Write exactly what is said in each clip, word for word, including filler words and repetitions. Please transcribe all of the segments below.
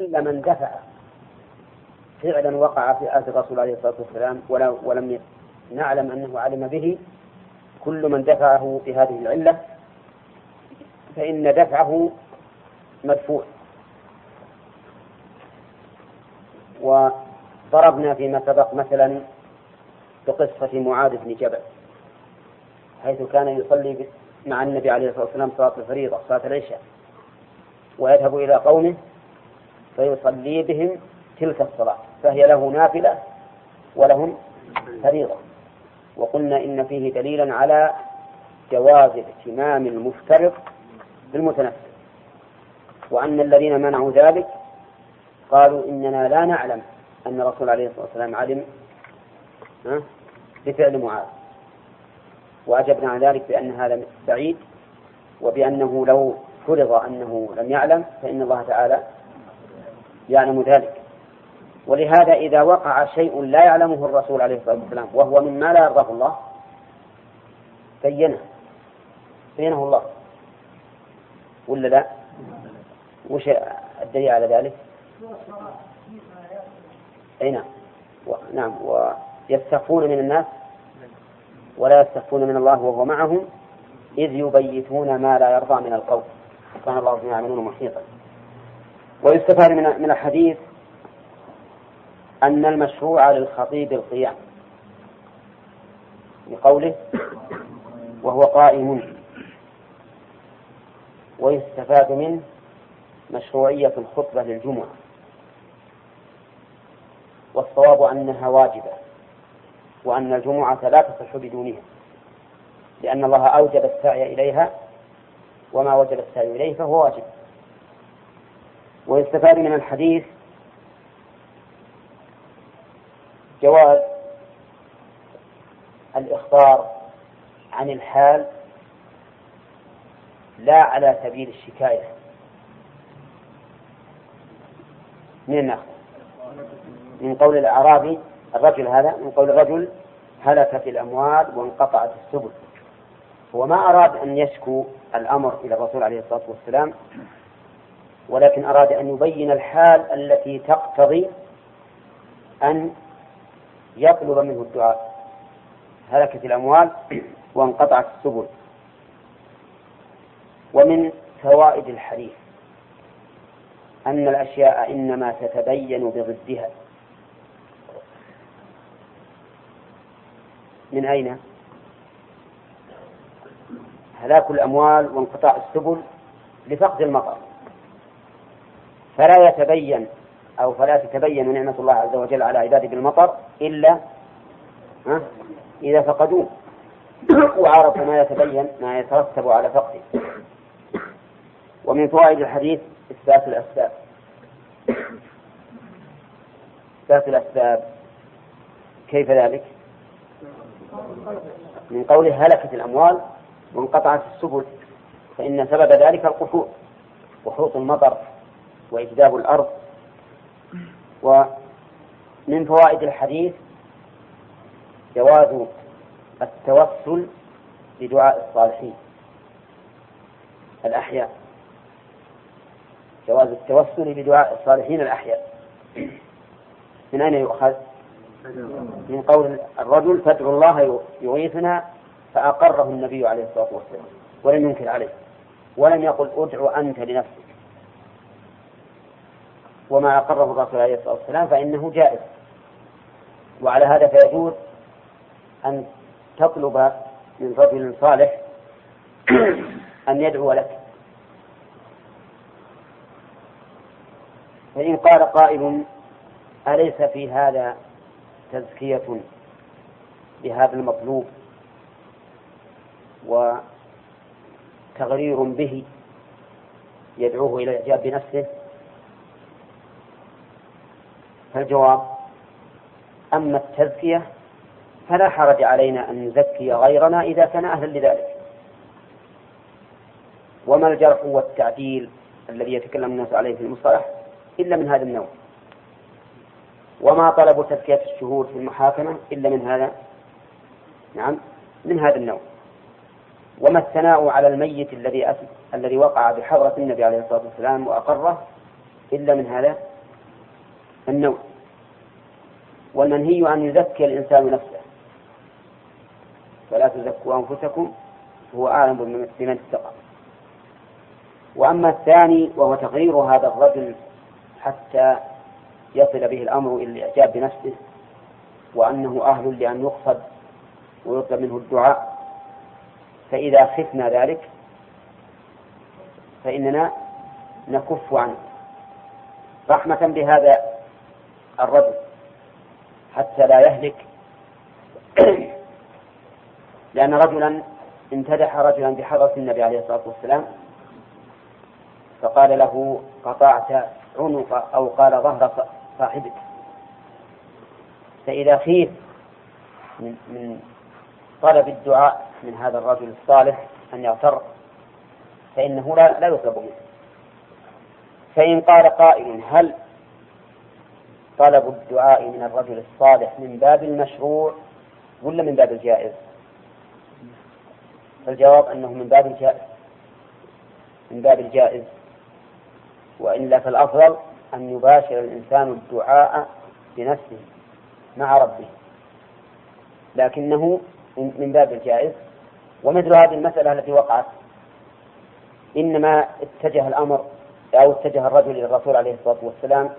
إلا من دفع فعلا وقع في آثار الرسول عليه الصلاة والسلام ولم نعلم أنه علم به، كل من دفعه بهذه العلة فإن دفعه مدفوع. وضربنا فيما سبق مثلا بقصة معاذ بن جبل حيث كان يصلي مع النبي عليه الصلاة والسلام صلاة الفريضة صلاة العشاء ويذهب إلى قومه فيصلي بهم تلك الصلاة، فهي له نافلة ولهم فريضة. وقلنا إن فيه دليلا على جواز اهتمام المفترض بالمتنفل، وأن الذين منعوا ذلك قالوا إننا لا نعلم أن الرسول عليه الصلاة والسلام علم بفعل معاذ، وأجبنا عن ذلك بأن هذا بعيد، وبأنه لو فرض أنه لم يعلم فإن الله تعالى يعلم ذلك. ولهذا إذا وقع شيء لا يعلمه الرسول عليه الصلاة والسلام وهو مما لا يرضاه الله بينه بينه الله، ولا لا؟ وش الدليل على ذلك؟ أي نعم و... نعم ويستخفون من الناس ولا يستخفون من الله وهو معهم إذ يبيتون ما لا يرضى من القول كان الله بما يعملون محيطا. ويستفاد من الحديث أن المشروع للخطيب القيام بقوله وهو قائم، ويستفاد منه مشروعية الخطبة للجمعة، والصواب أنها واجبة وأن الجمعة لا تصح بدونها، لأن الله أوجب السعي إليها وما وجب السعي إليه فهو واجب. ويستفاد من الحديث جواز الإخبار عن الحال لا على سبيل الشكاية من الناس، من قول الأعرابي الرجل هذا، من قول الرجل هلكت الأموال وانقطعت السبل، هو ما أراد أن يشكو الأمر إلى الرسول عليه الصلاة والسلام، ولكن أراد أن يبين الحال التي تقتضي أن يطلب منه الدعاء، هلكت الأموال وانقطعت السبل. ومن فوائد الحديث أن الأشياء إنما تتبين بضدها. من أين؟ هلاك الأموال وانقطاع السبل لفقد المطر، فلا يتبين أو فلا تتبين نعمة الله عز وجل على عباده بالمطر إلا إذا فقدوه وعرفوا ما يتبين ما يترتب على فقده. ومن فوائد الحديث إثبات الأسباب، إثبات الأسباب كيف ذلك؟ من قوله هلكت الأموال وانقطعت السبل، فإن سبب ذلك القحوط، وحوط المطر وإجداب الأرض. ومن فوائد الحديث جواز التوسل بدعاء الصالحين الأحياء، جواز التوسل بدعاء الصالحين الأحياء. من أين يؤخذ؟ من قول الرجل فادعوا الله يغيثنا، فأقره النبي عليه الصلاة والسلام ولم ينكر عليه، ولم يقل ادع أنت لنفسك، وما أقره الرسول عليه الصلاة والسلام فإنه جائز. وعلى هذا فيجوز أن تطلب من رجل صالح أن يدعو لك، فإن قال قائل أليس في هذا تزكية بهذا المطلوب وتغرير به يدعوه إلى الإعجاب بنفسه؟ فالجواب أما التزكية فلا حرج علينا أن نزكي غيرنا إذا كان أهلا لذلك، وما الجرح والتعديل الذي يتكلم الناس عليه في المصطلح إلا من هذا النوع، وما طلب تزكية الشهود في المحاكمة إلا من هذا نعم من هذا النوع، وما الثناء على الميت الذي الذي وقع بحضرة النبي عليه الصلاة والسلام وأقره إلا من هذا النوع. والمنهي أن يزكي الإنسان نفسه، فلا تزكوا أنفسكم هو أعلم بمن اتقى. وأما الثاني وهو تغيير هذا الرجل حتى يصل به الأمر إلى الإعجاب بنفسه وأنه أهل لأن يقصد ويطلب منه الدعاء، فإذا خفنا ذلك فإننا نكف عنه رحمة بهذا الرجل حتى لا يهلك، لأن رجلا امتدح رجلا بحضرة النبي عليه الصلاة والسلام فقال له قطعت عنق أو قال ظهر صاحبك، فإذا خيف من طلب الدعاء من هذا الرجل الصالح أن يغتر فإنه لا يطلب منه. فإن قال قائل هل طلب الدعاء من الرجل الصالح من باب المشروع ولا من باب الجائز؟ فالجواب أنه من باب الجائز، من باب الجائز، وإلا فالأفضل أن يباشر الإنسان الدعاء بنفسه مع ربه، لكنه من باب الجائز. ومثل هذه المسألة التي وقعت إنما اتجه الأمر أو اتجه الرجل إلى الرسول عليه الصلاة والسلام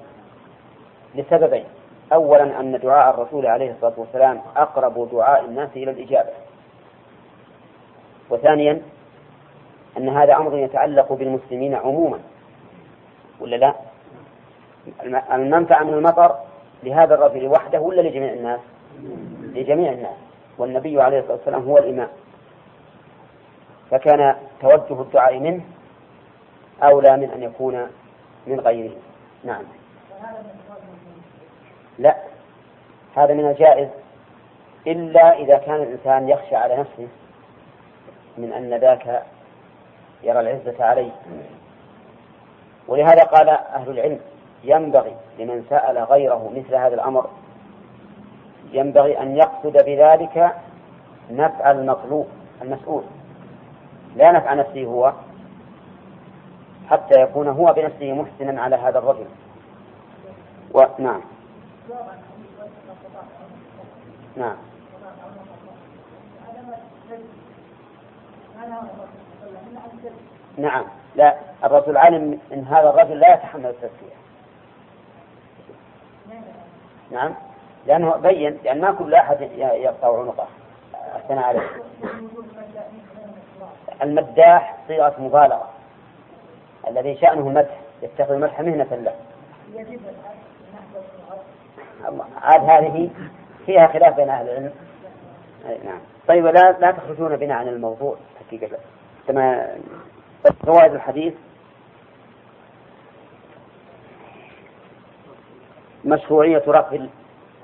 لسببين: أولا أن دعاء الرسول عليه الصلاة والسلام أقرب دعاء الناس إلى الإجابة، وثانيا أن هذا أمر يتعلق بالمسلمين عموما، ولا لا؟ المنفعة من المطر لهذا الرجل وحده ولا لجميع الناس؟ لجميع الناس، والنبي عليه الصلاة والسلام هو الإمام، فكان توجه الدعاء منه أولى من أن يكون من غيره. نعم، لا، هذا من الجائز إلا إذا كان الإنسان يخشى على نفسه من أن ذاك يرى العزة عليه. ولهذا قال أهل العلم ينبغي لمن سأل غيره مثل هذا الأمر ينبغي أن يقصد بذلك نفع المطلوب المسؤول لا نفع نفسه هو، حتى يكون هو بنفسه محسنا على هذا الرجل. ونعم، نعم، نعم، لا، الرسول عالم أن هذا الرجل لا يتحمل التسلية. نعم، لأنه بين، لأن ما كل أحد يقطع عنقه. أحسن عليه. المداح صيغة مبالغة، الذي شأنه المدح يتخذ المدح مهنة له. عاد هذه فيها خلاف بين أهل العلم. نعم، طيب، لا لا تخرجون بنا عن الموضوع حقيقة. كما رواية الحديث مشروعية رفع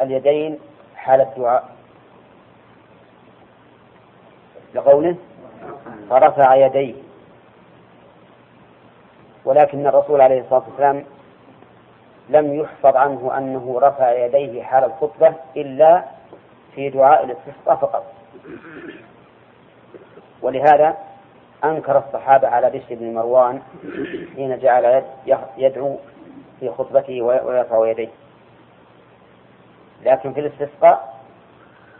اليدين حال الدعاء لقوله فرفع يديه، ولكن الرسول عليه الصلاة والسلام لم يحفظ عنه أنه رفع يديه حال الخطبة إلا في دعاء الاستسقاء فقط. ولهذا أنكر الصحابة على بشر بن مروان حين جعل يدعو في خطبته ويرفع يديه، لكن في الاستسقاء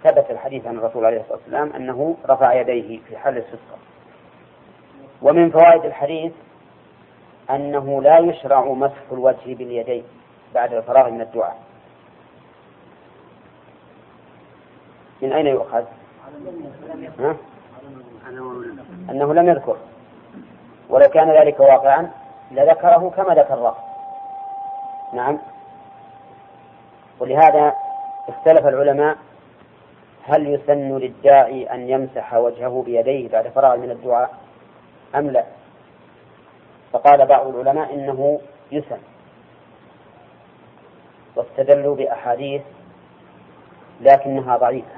ثبت الحديث عن الرسول عليه الصلاة والسلام أنه رفع يديه في حال الاستسقاء. ومن فوائد الحديث أنه لا يشرع مسح الوجه باليدين بعد الفراغ من الدعاء. من أين يؤخذ؟ ها؟ أنه لم يذكر، ولو كان ذلك واقعا لذكره كما ذكره. نعم، ولهذا اختلف العلماء هل يسن للداعي أن يمسح وجهه بيديه بعد فراغ من الدعاء أم لا؟ فقال بعض العلماء إنه يسن، واستدلوا بأحاديث لكنها ضعيفة،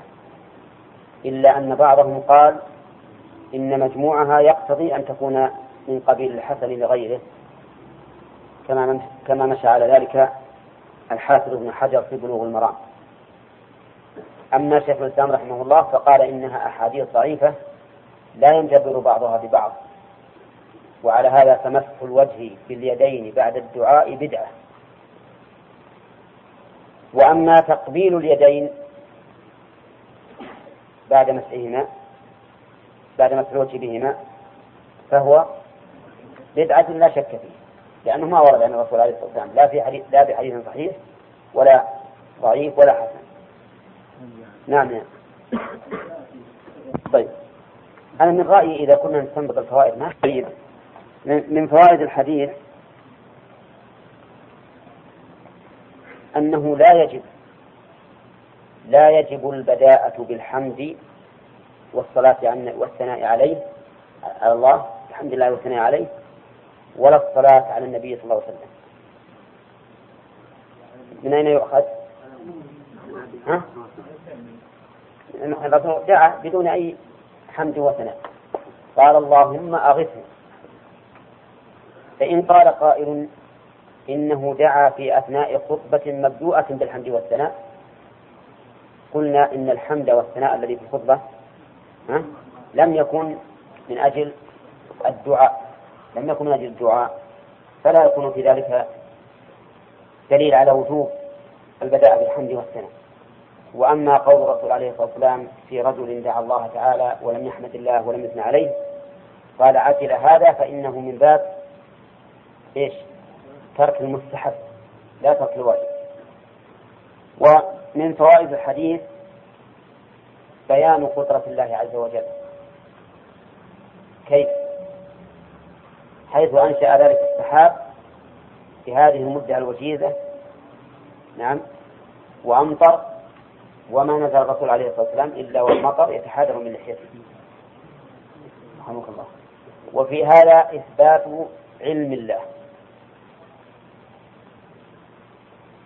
إلا أن بعضهم قال إن مجموعها يقتضي أن تكون من قبيل الحسن لغيره، كما كما مشى على ذلك الحافظ ابن حجر في بلوغ المرام. أما شيخ الإسلام رحمه الله فقال إنها أحاديث ضعيفة لا ينجبر بعضها ببعض، وعلى هذا فمسح الوجه باليدين بعد الدعاء بدعة. وأما تقبيل اليدين بعد مسحهما بعد مسح الوجه بهما فهو بدعة لا شك فيه، لأنه ما ورد عن الرسول عليه الصلاة والسلام لا في حديث لا بحديث صحيح ولا ضعيف ولا حسن. نعم نعم. طيب، أنا من رأيي إذا كنا نستنبط الفوائد ما طيب من فوائد الحديث أنه لا يجب لا يجب البداءة بالحمد والصلاة والثناء عليه على الله الحمد لله والثناء عليه ولا الصلاة على النبي صلى الله عليه وسلم. من أين يؤخذ؟ ها؟ الرسول دعا بدون أي حمد وثناء، قال اللهم أغثه. فإن قال قائل إنه دعا في أثناء خطبة مبدوءة بالحمد والثناء، قلنا إن الحمد والثناء الذي في الخطبة ها؟ لم يكن من أجل الدعاء لم يكن من أجل الدعاء فلا يكون في ذلك دليل على وجوب البداء بالحمد والثناء. وأما قول الرسول عليه الصلاة والسلام في رجل دعا الله تعالى ولم يحمد الله ولم يثنى عليه قال عجل هذا فإنه من باب إيش؟ ترك المستحب لا ترك الواجب. ومن فوائد الحديث بيان قدرة الله عز وجل كيف حيث أنشأ ذلك السحاب في هذه المدة الوجيزة، نعم، وأمطر، وما نزل الرسول عليه الصلاة والسلام إلا والمطر يتحادر من لحيته رحمه الله. وفي هذا إثبات علم الله.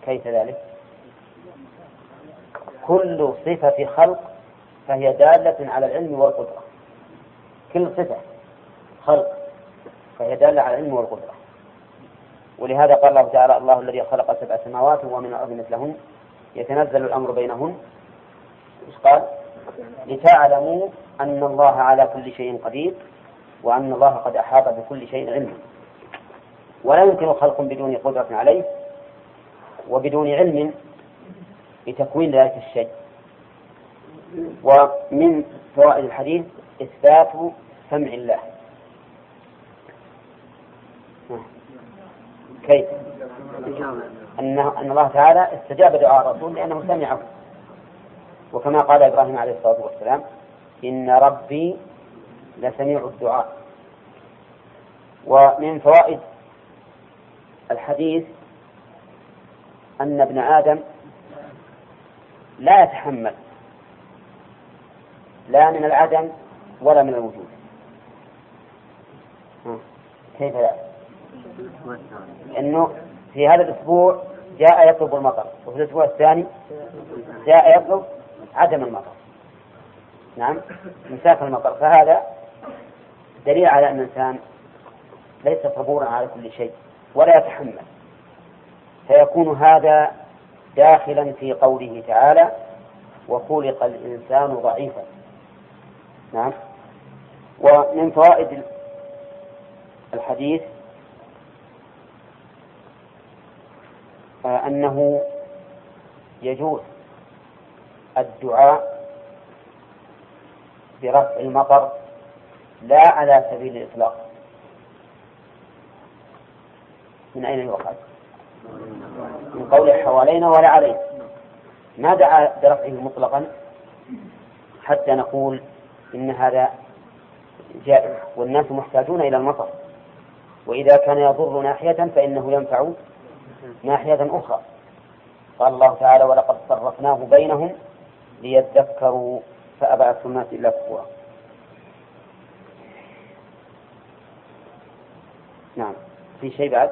كيف ذلك؟ كل صفة خلق فهي دالة على العلم والقدرة، كل صفة خلق فهي دالة على العلم والقدرة. ولهذا قال الله تعالى الله الذي خلق سبع سماوات ومن الأرض مثلهن يتنزل الأمر بينهن، قال لتعلموا أن الله على كل شيء قدير وأن الله قد أحاط بكل شيء علما. ولا يمكن خلق بدون قدرة عليه وبدون علم لتكوين ذلك الشيء. ومن فوائد الحديث إثبات سمع الله. كيف؟ أن الله تعالى استجاب دعاء الرسول لأنه سمعه، وكما قال إبراهيم عليه الصلاة والسلام إن ربي لسميع الدعاء. ومن فوائد الحديث أن ابن آدم لا يتحمل لا من العدم ولا من الوجود. كيف ذلك؟ أنه في هذا الأسبوع جاء يطلب المطر وفي الأسبوع الثاني جاء يطلب عدم المطر، نعم، مساك المطر. فهذا دليل على أن الإنسان ليس صبورا على كل شيء ولا يتحمل، فيكون هذا داخلا في قوله تعالى وخلق الإنسان ضعيفا، نعم. ومن فوائد الحديث أنه يجوز الدعاء برفع المطر لا على سبيل الإطلاق. من أين يؤخذ؟ من قوله حوالينا ولا علينا، ما دعا برفعه مطلقا حتى نقول إن هذا جائع والناس محتاجون إلى المطر، وإذا كان يضر ناحية فإنه ينفع ناحية أخرى. قال الله تعالى ولقد صرفناه بينهم ليتذكروا فأبى أكثر الناس إلا كفورا. نعم، في شيء بعد؟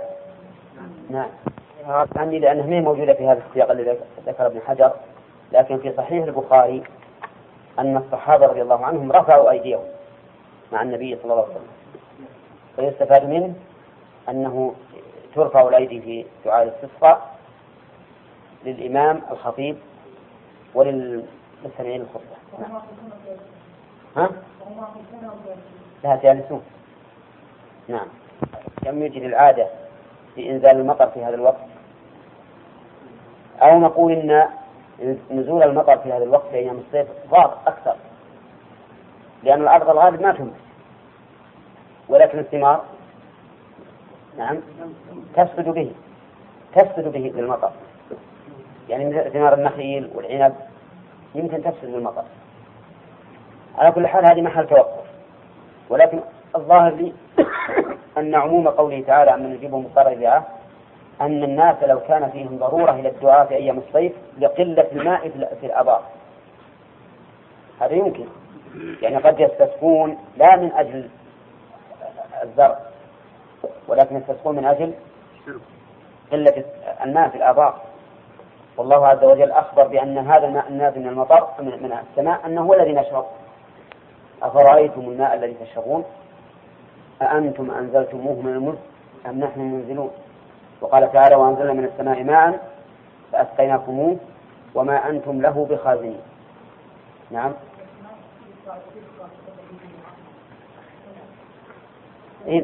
نعم، غابت عني لأنها ما موجودة في هذا السياق الذي ذكر ابن حجر، لكن في صحيح البخاري أن الصحابة رضي الله عنهم رفعوا أيديهم مع النبي صلى الله عليه وسلم، فيستفاد منه أنه ترفع الأيدي في دعاء الاستسقاء للإمام الخطيب وللمستمعين الخطبة. نعم. ها؟ لا جالسون نعم. لم يجد العادة لإنزال المطر في هذا الوقت، أو نقول إن نزول المطر في هذا الوقت أيام الصيف ضعف أكثر، لأن الأرض الغالب ما تمس، ولكن الثمار نعم تفسد به تفسد به بالمطر، يعني ثمار النخيل والعنب يمكن تفسد بالمطر. على كل حال هذه محل توقف، ولكن الظاهر لي أن عموم قوله تعالى عمن يجيبهم مضطرا إلى أن الناس لو كان فيهم ضرورة إلى الدعاء في أيام الصيف لقلة الماء في الآبار، هذا يمكن، يعني قد يستسقون لا من أجل الزرع ولكن يستسقون من أجل قلة الماء في الآبار. والله عز وجل أخبر بأن هذا الماء النازل من المطر من السماء أنه هو الذي نشرب، أفرأيتم الماء الذي تشربون أأنتم أنزلتموه من المزن أم نحن المنزلون. وقال تعالى وأنزلنا من السماء ماء فأسقيناكموه وما أنتم له بخازنين. نعم إيه؟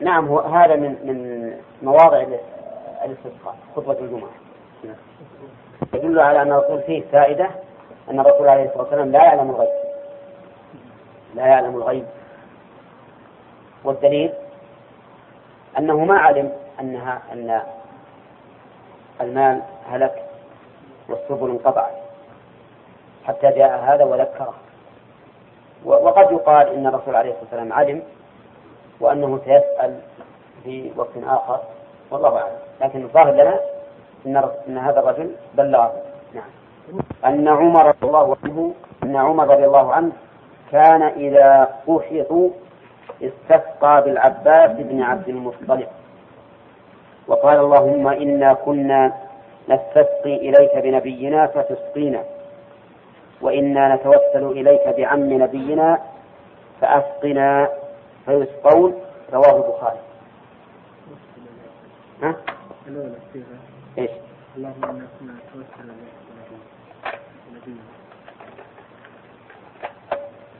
نعم هو هذا من من مواضع الاستسقاء خطبة الجمعة، يدل على أن الرسول فيه فائدة، أن الرسول عليه الصلاة والسلام لا يعلم الغيب لا يعلم الغيب والدليل أنه ما علم أنها أن المال هلك والسبل انقطعت حتى جاء هذا وذكره. وقد يقال إن الرسول عليه الصلاة والسلام علم وأنه سيسأل في وقت آخر، والله أعلم، لكن الظاهر لنا أن هذا الرجل بلغ. نعم. أن عمر رضي الله عنه أن عمر رضي الله عنه كان إذا قحطوا استسقى بالعباس بن عبد المطلب وقال اللهم إنا كنا نستسقي إليك بنبينا فتسقينا وإنا نتوسل إليك بعم نبينا فأسقنا فيسقون. رواه البخاري. ها؟ إيش؟ اللهم إنا كنا نتوسل إليك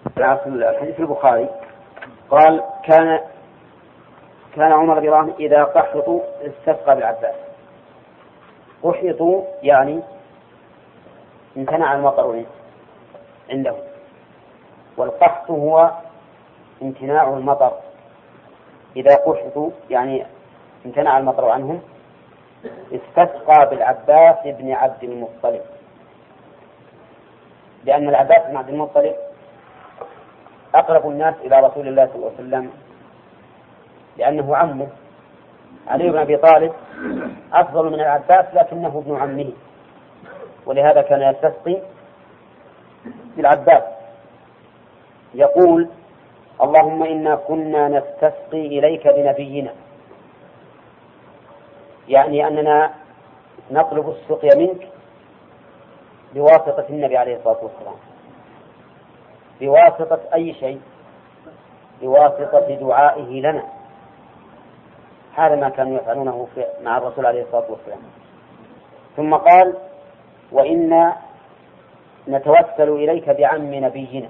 بنبينا. الحديث البخاري قال كان كان عمر بن الخطاب إذا قحطوا استسقى بالعباس. قحطوا يعني امتنع المطر عنده، والقحط هو امتناع المطر، إذا قحطوا يعني امتنع المطر عنهم. استسقى بالعباس بن عبد المطلب، لأن العباس بن عبد المطلب أقرب الناس إلى رسول الله صلى الله عليه وسلم، لأنه عمه. علي بن أبي طالب أفضل من العباس لكنه ابن عمه، ولهذا كان يستسقي بالعباس، يقول اللهم إنا كنا نستسقي إليك بنبينا، يعني أننا نطلب السقي منك بواسطة النبي عليه الصلاة والسلام، بواسطة أي شيء، بواسطة دعائه لنا. هذا ما كانوا يفعلونه مع الرسول عليه الصلاة والسلام. ثم قال وإنا نتوسل إليك بعم نبينا،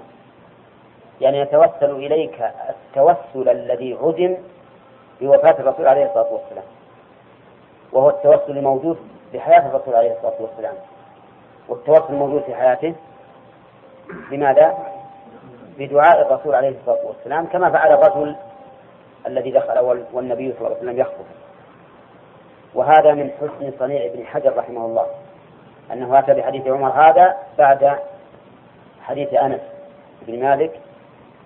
يعني نتوسل إليك التوسل الذي عدم بوفاة الرسول عليه الصلاة والسلام، وهو التوسل الموجود بحياة الرسول عليه الصلاة والسلام، والتوسل الموجود في حياته بماذا؟ بدعاء الرسول عليه الصلاة والسلام، كما فعل الرجل الذي دخل والنبي صلى الله عليه وسلم يخطب. وهذا من حسن صنيع ابن حجر رحمه الله أنه أتى بحديث عمر هذا بعد حديث أنس بن مالك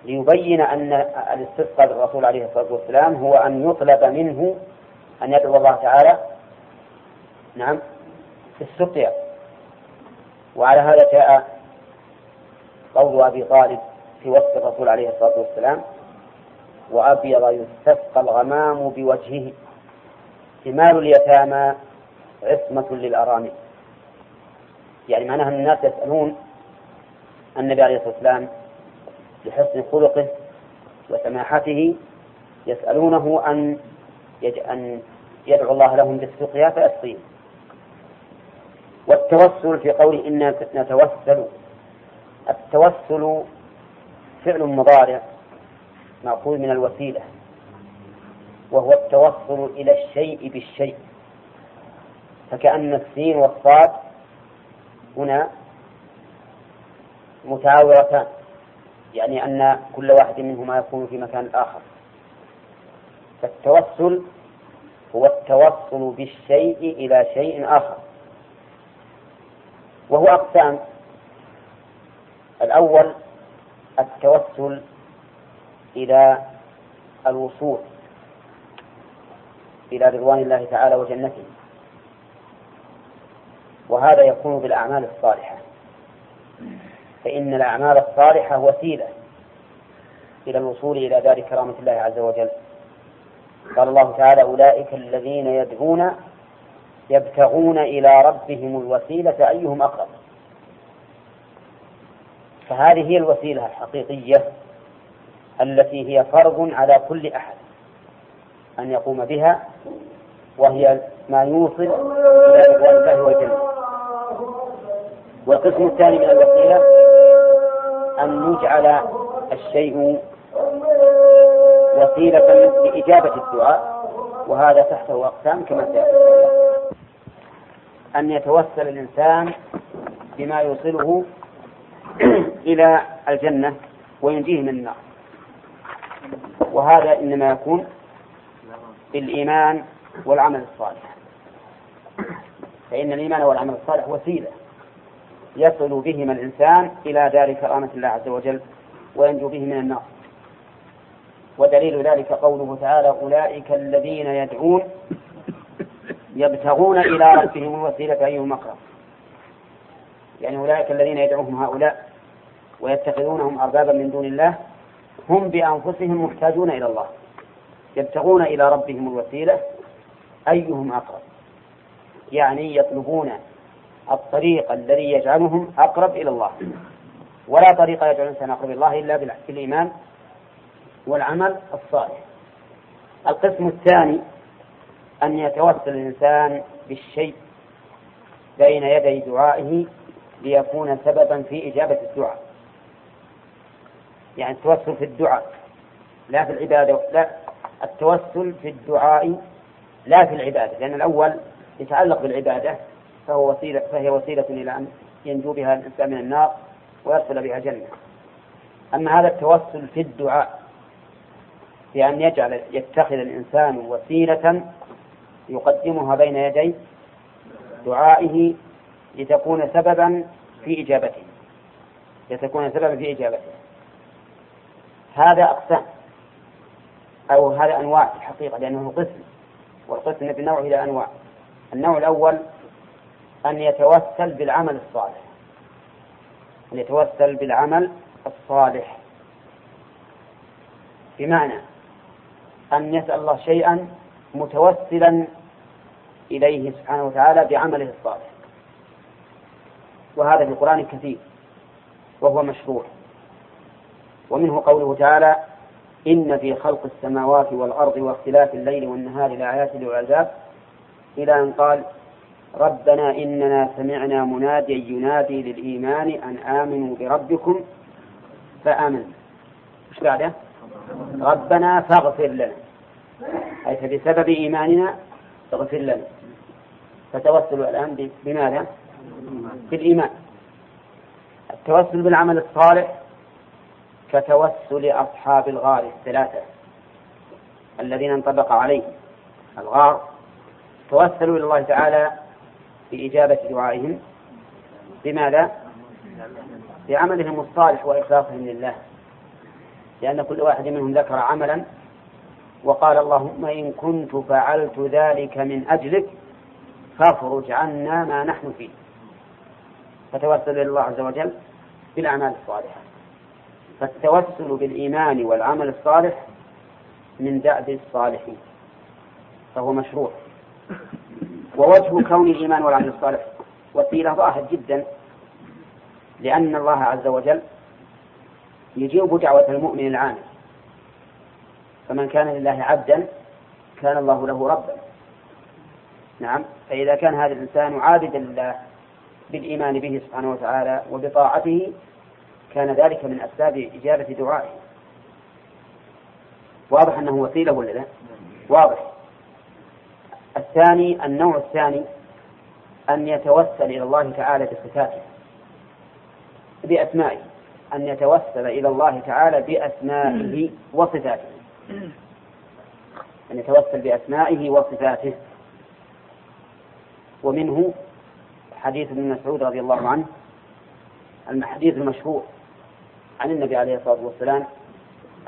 ليبين أن الاستسقاء للرسول عليه الصلاة والسلام هو أن يطلب منه أن يدعو الله تعالى نعم في السقيا. وعلى هذا جاء قول أبي طالب في وصف الرسول عليه الصلاة والسلام وأبيض يستسقى الغمام بوجهه ثمار اليتامى عصمة للأرامل، يعني معناها الناس يسألون النبي عليه الصلاة والسلام لحسن خلقه وسماحته، يسألونه أن أن يدعو الله لهم بالسقيا فيسقيهم. والتوسل في قول إنا نتوسل، التوسل فعل مضارع مأخوذ من الوسيلة، وهو التوصل إلى الشيء بالشيء، فكأن السين والصاد هنا متعاورتان، يعني أن كل واحد منهما يكون في مكان آخر. فالتوصل هو التوصل بالشيء إلى شيء آخر، وهو أقسام. الأول التوسل إلى الوصول إلى رضوان الله تعالى وجنته، وهذا يكون بالأعمال الصالحة، فإن الأعمال الصالحة وسيلة إلى الوصول إلى دار كرامة الله عز وجل. قال الله تعالى: أولئك الذين يدعون يبتغون إلى ربهم الوسيلة أيهم أقرب. فهذه هي الوسيلة الحقيقية التي هي فرض على كل أحد أن يقوم بها، وهي ما يوصل إلى رضوان الله والجنة. والقسم الثاني من الوسيلة أن نجعل الشيء وسيلة لإجابة الدعاء، وهذا تحته أقسام كما سيأتي. أن يتوسل الإنسان بما يوصله إلى الجنة وينجيه من النار، وهذا إنما يكون بالإيمان والعمل الصالح، فإن الإيمان والعمل الصالح وسيلة يصل بهما الإنسان إلى دار كرامة الله عز وجل وينجو به من النار. ودليل ذلك قوله تعالى: أولئك الذين يدعون يبتغون إلى ربهم الوسيلة أيهم أقرب، يعني أولئك الذين يدعوهم هؤلاء ويتخذونهم أربابا من دون الله هم بأنفسهم محتاجون إلى الله، يبتغون إلى ربهم الوسيلة أيهم أقرب، يعني يطلبون الطريق الذي يجعلهم أقرب إلى الله، ولا طريق يجعل الإنسان أقرب إلى الله إلا بالإيمان والعمل الصالح. القسم الثاني أن يتوسل الإنسان بالشيء بين يدي دعائه ليكون سببا في إجابة الدعاء، يعني التوسل في الدعاء لا في العبادة، لا التوسل في الدعاء لا في العبادة، لأن الأول يتعلق بالعبادة فهو وسيلة، فهي وسيلة إلى أن ينجو بها الإنسان من النار ويصل بها جنة. أما هذا التوسل في الدعاء بأن يجعل يتخذ الإنسان وسيلة يقدمها بين يدي دعائه لتكون سببا في إجابته، لتكون سببا في إجابته. هذا أقسام أو هذا أنواع في الحقيقة، لأنه قسم، والقسم بالنوع إلى أنواع. النوع الأول أن يتوسل بالعمل الصالح، أن يتوسل بالعمل الصالح بمعنى أن يسأل الله شيئا متوسلا إليه سبحانه وتعالى بعمله الصالح، وهذا في القرآن كثير وهو مشروع، ومنه قوله تعالى: إن في خلق السماوات والأرض واختلاف الليل والنهار لآيات لأولي الألباب، إلى أن قال: ربنا إننا سمعنا مناديا ينادي للإيمان أن آمنوا بربكم فآمنوا. إيش بعده؟ ربنا فاغفر لنا، أي فبسبب إيماننا اغفر لنا. فتوسلوا الآن بماذا؟ بالإيمان. التوسل بالعمل الصالح كتوسل أصحاب الغار الثلاثة الذين انطبق عليهم الغار، توسلوا إلى الله تعالى بإجابة دعائهم بماذا؟ بعملهم الصالح وإخلاصهم لله، لأن كل واحد منهم ذكر عملا وقال: اللهم إن كنت فعلت ذلك من أجلك فافرج عنا ما نحن فيه. فتوسل إلى الله عز وجل بالأعمال الصالحة. فالتوسل بالإيمان والعمل الصالح من دأب الصالحين، فهو مشروع. ووجه كون الإيمان والعمل الصالح وسيلة ظاهر جدا، لأن الله عز وجل يجيب دعوة المؤمن العامل، فمن كان لله عبدا كان الله له ربا. نعم. فإذا كان هذا الإنسان عابدا لله بالإيمان به سبحانه وتعالى وبطاعته كان ذلك من أسباب إجابة دعائه. واضح أنه وسيلة ولا لا؟ واضح. الثاني النوع الثاني أن يتوسل إلى الله تعالى بصفاته بأسمائه، أن يتوسل إلى الله تعالى بأسمائه وصفاته، أن يتوسل بأسمائه وصفاته. ومنه حديث ابن مسعود رضي الله عنه، الحديث المشهور عن النبي عليه الصلاة والسلام: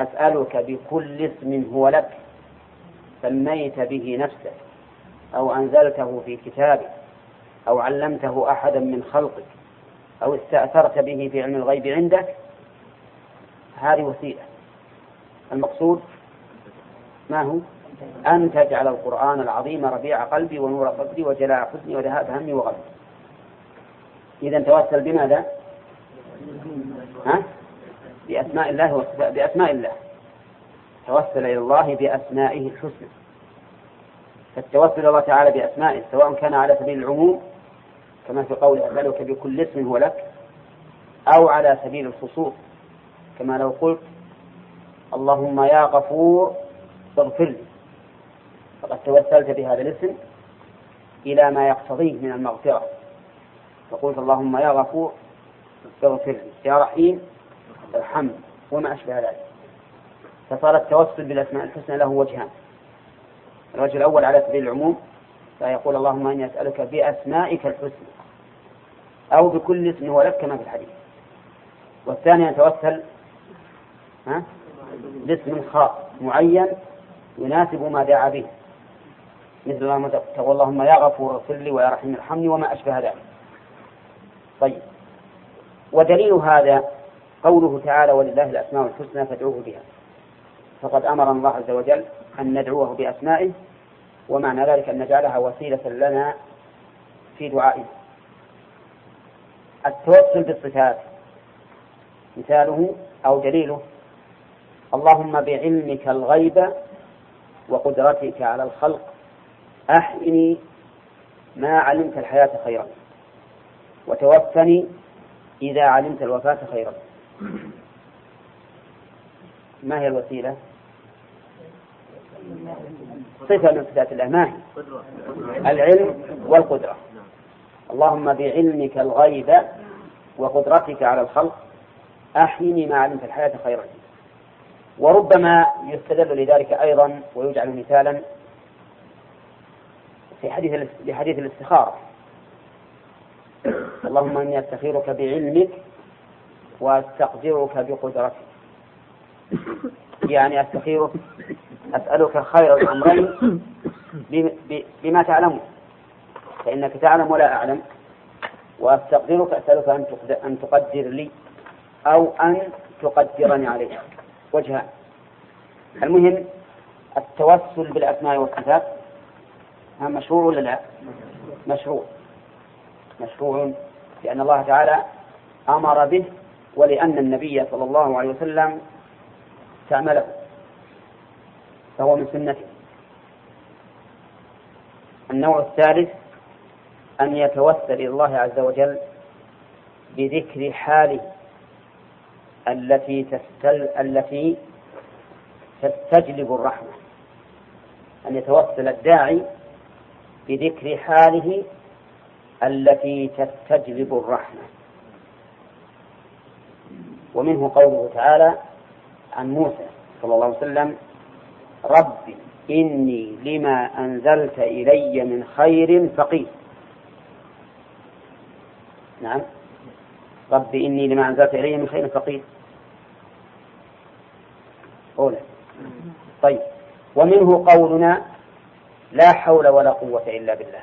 أسألك بكل اسم هو لك سميت به نفسك أو أنزلته في كتابك أو علمته أحدا من خلقك أو استأثرت به في علم الغيب عندك. هذه وسيلة. المقصود ما هو؟ أن تجعل القرآن العظيم ربيع قلبي ونور صدري وجلاء حزني وذهاب همي وغمي. إذا توسل بماذا؟ ها؟ بأسماء الله وصفاته. بأسماء الله توسل إلى الله بأسمائه الحسنى. فالتوسل الله تعالى بأسمائه سواء كان على سبيل العموم كما في قول أسألك بكل اسم هو لك، أو على سبيل الخصوص كما لو قلت اللهم يا غفور اغفر لي، فقد توسلت بهذا الاسم إلى ما يقتضيه من المغفرة، فقلت اللهم يا غفور اغفر لي، يا رحيم ارحمني، وما أشبه ذلك. فصار التوسل بالأسماء الحسنى له وجهان: الوجه الأول على سبيل العموم فيقول اللهم إني أسألك بأسمائك الحسنى أو بكل اسم هو لك كما في الحديث. والثاني يتوسل ها باسم خاص معين يناسب ما دعا به، مثل ما تقول اللهم يا غفور اغفر لي ويا رحيم ارحمني وما أشبه ذلك. طيب، ودليل هذا قوله تعالى: ولله الأسماء الحسنى فادعوه بها. فقد أمر الله عز وجل أن ندعوه بأسمائه، ومعنى ذلك أن نجعلها وسيلة لنا في دعائنا. التوسل بالصفات مثاله أو دليله: اللهم بعلمك الغيب وقدرتك على الخلق أحيني ما علمت الحياة خيرا وتوفني إذا علمت الوفاة خيرا. ما هي الوسيلة؟ صفة من صفات الله. ما هي؟ العلم والقدرة. اللهم بعلمك الغيب وقدرتك على الخلق أحيني ما علمت الحياة خيرا. وربما يستدل لذلك أيضا ويجعل مثالا في حديث لحديث الاستخارة: اللهم إني أستخيرك بعلمك وأستقدرك بقدرتك. يعني أستخيرك أسألك خير الأمرين بما تعلم فإنك تعلم ولا أعلم، وأستقدرك أسألك أن تقدر لي أو أن تقدرني عليك. وجهان. المهم التوسل بالأسماء والصفات مشروع ولا لا؟ مشروع. مشروع لأن الله تعالى أمر به ولأن النبي صلى الله عليه وسلم استعمله، فهو من سنته. النوع الثالث أن يتوسل إلى الله عز وجل بذكر حاله التي تستل... التي تستجلب الرحمة. أن يتوسل الداعي بذكر حاله التي تستجلب الرحمة. ومنه قوله تعالى عن موسى صلى الله عليه وسلم: ربي إني لما أنزلت إلي من خير فقير. نعم، ربي إني لما أنزلت إلي من خير فقير. أولا. طيب، ومنه قولنا لا حول ولا قوة إلا بالله،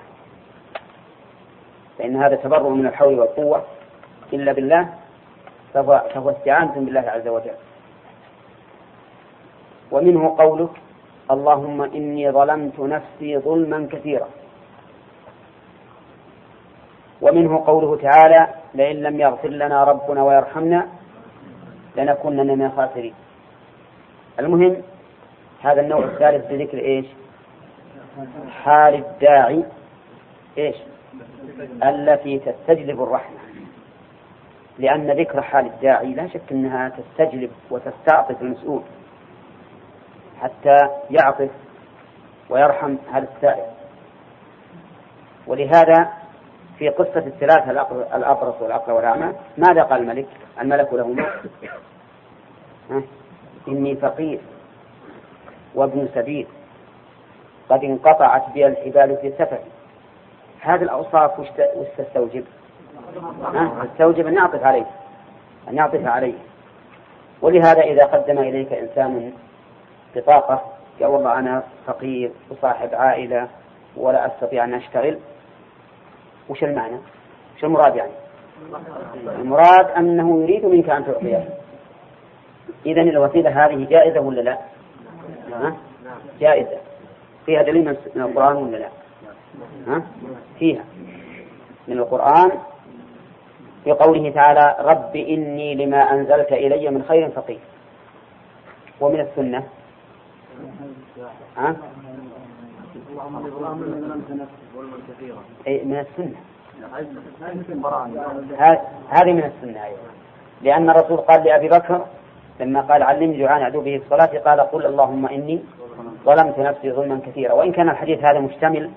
فإن هذا تبرع من الحول والقوة إلا بالله، فهو استعانة بالله عز وجل. ومنه قولك اللهم إني ظلمت نفسي ظلما كثيرا. ومنه قوله تعالى: لئن لم يغفر لنا ربنا ويرحمنا لنكونن من الخاسرين. المهم هذا النوع الثالث بذكر إيش؟ حال الداعي إيش؟ التي تستجلب الرحمة، لأن ذكر حال الداعي لا شك أنها تستجلب وتستعطف المسؤول. حتى يعطف ويرحم هذا السائل. ولهذا في قصة الثلاثة الأقرص والأقرع والأعمى ماذا قال الملك الملك لهما؟ إني فقير وابن سبيل قد انقطعت بي الحبال في سفر. هذه الأوصاف وش تستوجب؟ تستوجب أن نعطف عليه أن نعطف عليه ولهذا إذا قدم إليك إنسان بطاقة يا والله أنا فقير وصاحب عائلة ولا أستطيع أن أشتغل، وش المعنى؟ وش المراد يعني؟ المراد أنه يريد منك أن تعطيه. إذن الوسيلة هذه جائزة ولا لا؟ ها؟ جائزة. فيها دليل من القرآن ولا لا؟ ها؟ فيها من القرآن في قوله تعالى رب إني لما أنزلت إلي من خير فقير. ومن السنة ها؟ من السنة هذه من السنة أيضا، لأن الرسول قال لأبي بكر لما قال علمني جوعان أدعو به الصلاة قال قل اللهم إني ظلمت نفسي ظلما كثيرا. وإن كان الحديث هذا مشتمل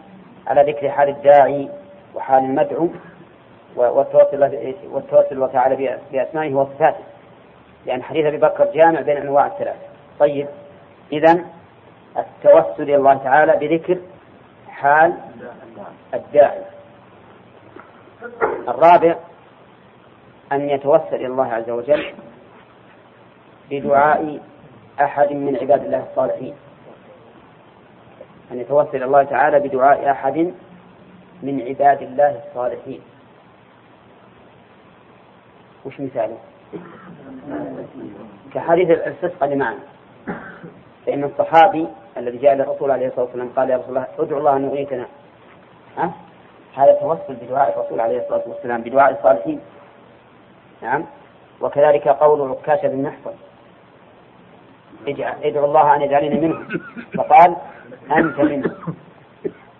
على ذكر حال الداعي وحال المدعو والتوسل وتعالى بأسمائه وصفاته، لأن حديث أبي بكر جامع بين أنواع الثلاثة. طيب إذن التوسل إلى الله تعالى بذكر حال الداعي. الرابع أن يتوسل إلى الله عز وجل بدعاء أحد من عباد الله الصالحين، أن يتوسل إلى الله تعالى بدعاء أحد من عباد الله الصالحين. وش مثاله؟ كحديث الاستسقاء اللي معنا، فإن الصحابي الذي جاء للرسول عليه الصلاة والسلام قال يا رسول الله ادعو الله أن يغيثنا. أه؟ هذا توسل بدعاء الرسول عليه الصلاة والسلام بدعاء الصالحين. نعم. وكذلك قول عكاشة بن محصن ادعو الله أن يجعلنا منه فقال أنت منه.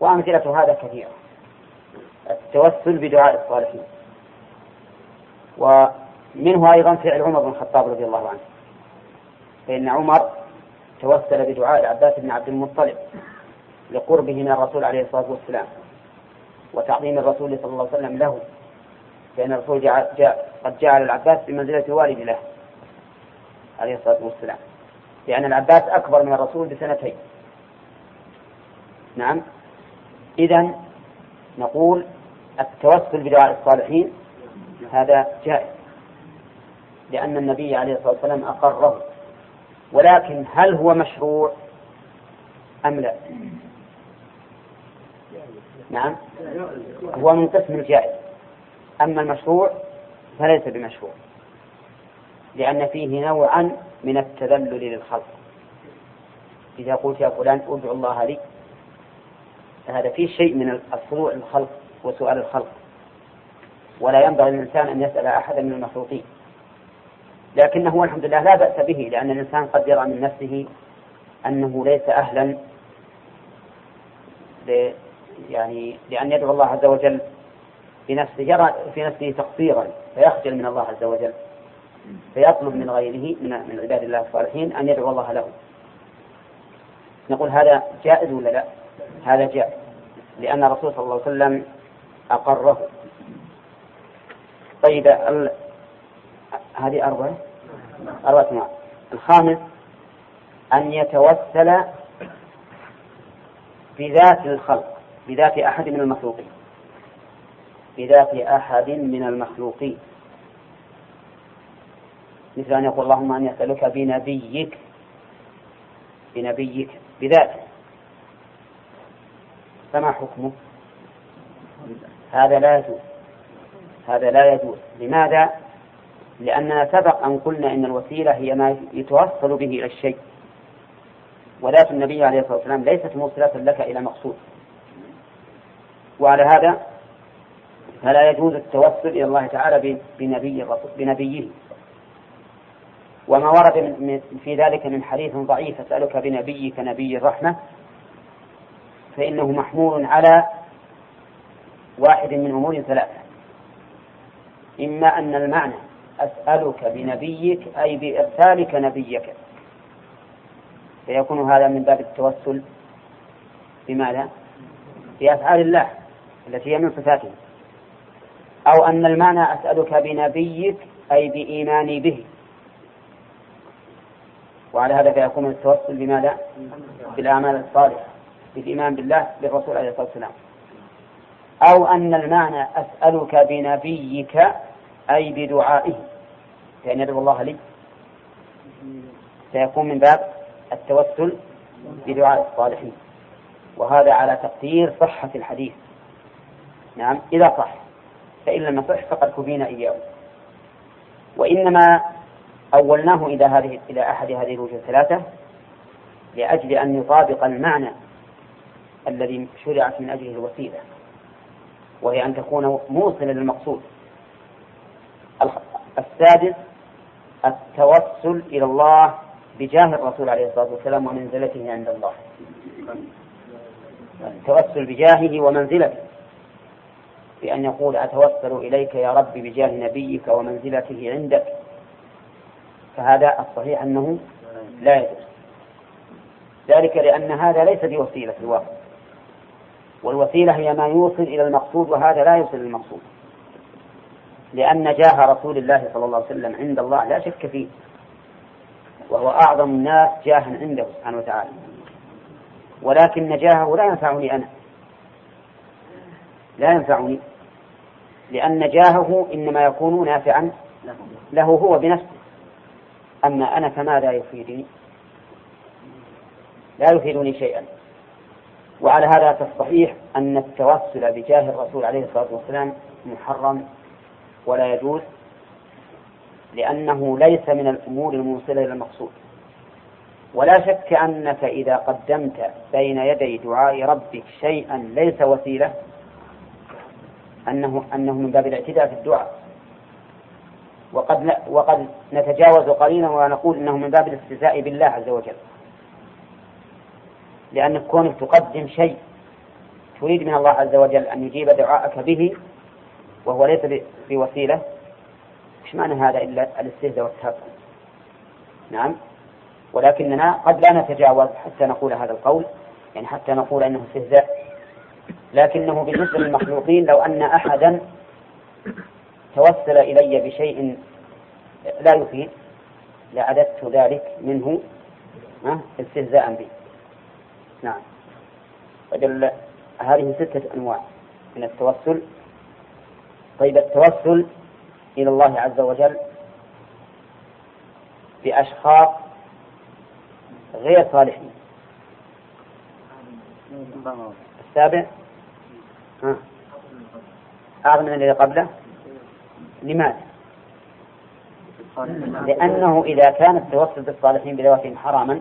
وأمثلة هذا كثيرة، التوسل بدعاء الصالحين. ومنه أيضا فعل عمر بن الخطاب رضي الله عنه، فإن عمر توسل بدعاء العباس بن عبد المطلب لقربه من الرسول عليه الصلاة والسلام وتعظيم الرسول صلى الله عليه وسلم له، فإن الرسول جعل جاء قد جعل العباس بمنزلة والد له عليه الصلاة والسلام، لأن العباس أكبر من الرسول بسنتين. نعم. إذن نقول التوسل بدعاء الصالحين هذا جائز لأن النبي عليه الصلاة والسلام أقره، ولكن هل هو مشروع أم لا؟ نعم هو من قسم الجائز، أما المشروع فليس بمشروع لأن فيه نوعا من التذلل للخلق. إذا قلت يا فلان ادعو الله لي هذا فيه شيء من الخضوع للخلق وسؤال الخلق، ولا ينبغي للإنسان أن يسأل أحدا من المخلوقين، لكنه الحمد لله لا بأس به لأن الإنسان قد يرى من نفسه أنه ليس أهلا ل... يعني لأن يدعو الله عز وجل في نفسه، يرى في نفسه تقصيرا فيخجل من الله عز وجل فيطلب من غيره من عباد الله الصالحين أن يدعو الله له. نقول هذا جائز ولا لا؟ هذا جائز لأن الرسول صلى الله عليه وسلم أقره. طيب ال... هذه أربعة أربعة معا. الخامس أن يتوسل بذات الخلق بذات أحد من المخلوقين بذات أحد من المخلوقين، مثل أن يقول اللهم أن يسألك بنبيك بنبيك بذاته. فما حكمه؟ هذا لا يجوز هذا لا يجوز لماذا؟ لأننا سبق أن قلنا إن الوسيلة هي ما يتوصل به إلى الشيء، وذات النبي عليه الصلاة والسلام ليست موصلة لك إلى مقصود، وعلى هذا فلا يجوز التوسل إلى الله تعالى بنبي بنبيه. وما ورد في ذلك من حديث ضعيف أسألك بنبيك نبي الرحمة فإنه محمول على واحد من أمور ثلاثة، إما أن المعنى أسألك بنبيك أي بإرسالك نبيك فيكون هذا من باب التوسل بماذا؟ بأفعال الله التي هي من صفاته. أو أن المعنى أسألك بنبيك أي بإيماني به، وعلى هذا فيكون التوسل بماذا؟ بالأعمال الصالحة، بالإيمان بالله بالرسول عليه الصلاة والسلام. أو أن المعنى أسألك بنبيك أي بدعائه، فإن يدعو الله لي، سيكون من باب التوسل بدعاء الصالحين. وهذا على تقدير صحة الحديث، نعم إذا صح، فإن لم يصح فقد كبينا إياه. وإنما أولناه إلى هذه إلى أحد هذه الوجوه الثلاثة لأجل أن يطابق المعنى الذي شرعت من أجله الوسيلة، وهي أن تكون موصلا للمقصود. السادس التوسل إلى الله بجاه الرسول عليه الصلاة والسلام ومنزلته عند الله، التوسل بجاهه ومنزلته، بأن يقول أتوسل إليك يا رب بجاه نبيك ومنزلته عندك، فهذا الصحيح أنه لا يجوز، ذلك لأن هذا ليس بوسيلة في الواقع، والوسيلة هي ما يوصل إلى المقصود، وهذا لا يوصل للمقصود، لأن جاه رسول الله صلى الله عليه وسلم عند الله لا شك فيه، وهو أعظم الناس جاها عنده سبحانه وتعالى، ولكن جاهه لا ينفعني أنا، لا ينفعني، لأن جاهه إنما يكون نافعا له هو بنفسه، أما أنا فما لا يفيدني، لا يفيدني شيئا. وعلى هذا فالصحيح أن التوسل بجاه الرسول عليه الصلاة والسلام محرم ولا يجوز، لأنه ليس من الأمور الموصلة إلى المقصود. ولا شك أنك إذا قدمت بين يدي دعاء ربك شيئا ليس وسيلة أنه, أنه من باب الاعتداء في الدعاء، وقد, وقد نتجاوز قليلا ونقول أنه من باب الاستهزاء بالله عز وجل، لأن كونك تقدم شيء تريد من الله عز وجل أن يجيب دعاءك به وهو ليس بوسيلة، مش معنى هذا إلا الاستهزاء والتهكم. نعم، ولكننا قد لا نتجاوز حتى نقول هذا القول، يعني حتى نقول أنه استهزاء، لكنه بالنسبة للمخلوقين لو أن أحدا توسل إلي بشيء لا يفيد لعددت ذلك منه استهزاء به. نعم، فجل هذه ستة أنواع من التوسل. طيب، التوسل إلى الله عز وجل بأشخاص غير صالحين، السابع أعظم من الذي قبله. لماذا؟ لأنه إذا كان التوسل بالصالحين بذواتهم حراما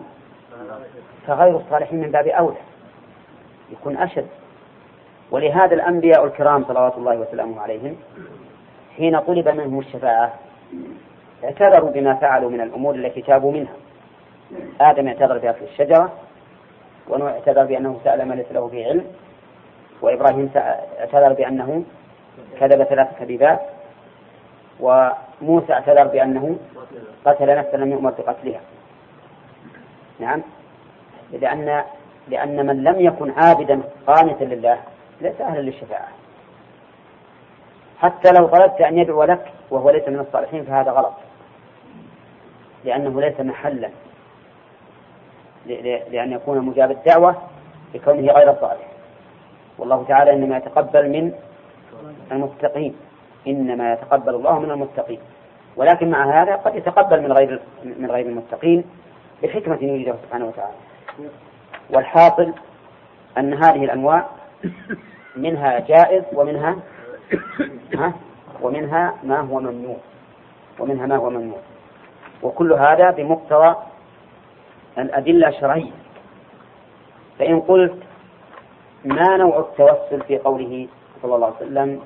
فغير الصالحين من باب أولى، يكون أشد. ولهذا الأنبياء الكرام صلوات الله وسلامه عليهم حين طلب منهم الشفاعة اعتذروا بما فعلوا من الأمور التي تابوا منها. آدم اعتذر بأكل الشجرة، ونوح اعتذر بأنه سأل ما ليس له في علم، وإبراهيم اعتذر بأنه كذب ثلاث كذبات، وموسى اعتذر بأنه قتل نفسا لم يؤمر بقتلها. نعم، لأن لأن من لم يكن عابدا قانتا لله ليس أهلا للشفاعة، حتى لو طلبت أن يدعو لك وهو ليس من الصالحين فهذا غلط، لأنه ليس محلا لأن يكون مجاب الدعوة لكونه غير صالح. والله تعالى إنما يتقبل من المتقين، إنما يتقبل الله من المتقين، ولكن مع هذا قد يتقبل من غير من غير المتقين بحكمة يريده سبحانه وتعالى. والحاصل أن هذه الأنواع منها جائز ومنها ومنها ما هو ممنوع ومنها ما هو ممنوع وكل هذا بمقتضى الأدلة الشرعية. فإن قلت ما نوع التوسل في قوله صلى الله عليه وسلم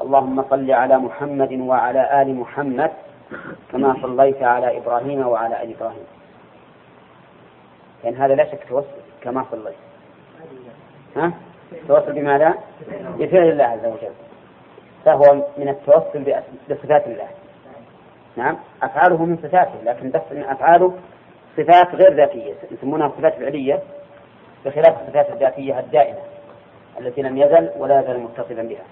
اللهم صل على محمد وعلى آل محمد كما صليت على إبراهيم وعلى آل إبراهيم، لأن يعني هذا لا شك توسل كما صليت، ها توسل بماذا؟ بفعل الله عز وجل، فهو من التوسل بصفات الله. نعم، أفعاله من صفاته، لكن بس من أفعاله صفات غير ذاتية يسمونها صفات فعلية بخلاف الصفات الذاتية الدائمة التي لم يزل ولا يزل متصلا بها.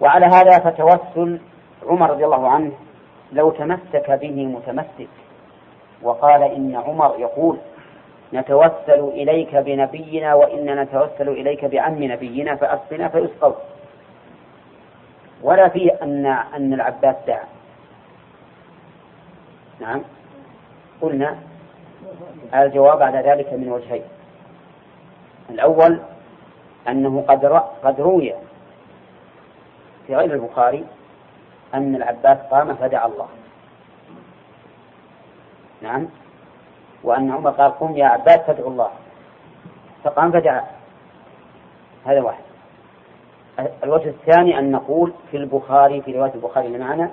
وعلى هذا فتوسل عمر رضي الله عنه لو تمسك به متمسك وقال إن عمر يقول نتوسل إليك بنبينا وإن نتوسل إليك بعم نبينا فأسقنا فيسقط، ولا فيه أن أن العباس دعا. نعم قلنا الجواب على ذلك من وجهين: الأول أنه قد قد روي في غير البخاري أن العباس قام فدعا الله، نعم، وأن عمر قال قم يا عباس فادعوا الله فقام فدعا، هذا واحد. الوجه الثاني أن نقول في البخاري في رواية البخاري اللي معنا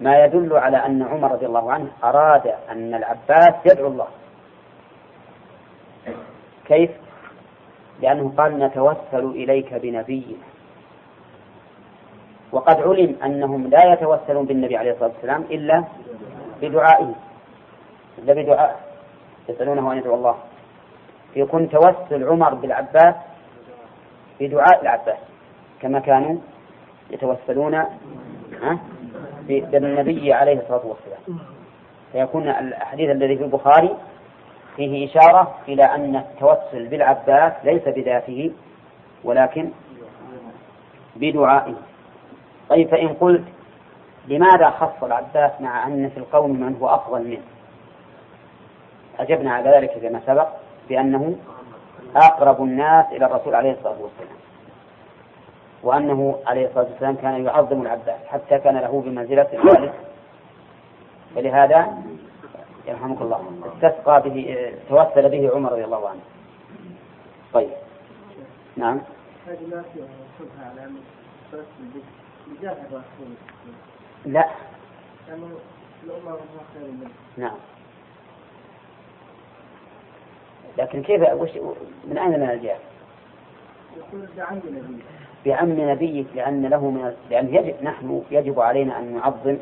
ما يدل على أن عمر رضي الله عنه أراد أن العباس يدعو الله. كيف؟ لأنه قال نتوسل إليك بنبينا، وقد علم أنهم لا يتوسلون بالنبي عليه الصلاة والسلام إلا بدعائه إلا بدعاء يسألونه أن يدعو الله، يكون توسل عمر بالعباس بدعاء العباس كما كانوا يتوسلون أه؟ بالنبي عليه الصلاة والسلام. فيكون الحديث الذي في البخاري فيه إشارة إلى أن التوسل بالعباس ليس بذاته ولكن بدعائه. طيب فإن قلت لماذا خص العباس مع أن في القوم من هو أفضل منه؟ أجبنا على ذلك كما سبق بأنه أقرب الناس إلى الرسول عليه الصلاة والسلام، وأنه عليه الصلاة والسلام كان يعظم العباس حتى كان له بمنزلة الوالد، فلهذا يرحمك الله استسقى به توسل به عمر رضي الله عنه. طيب نعم لا نعم لكن كيف من أين من الجاه بعم نبيك؟ لأن له من لأن يجب نحن يجب علينا أن نعظم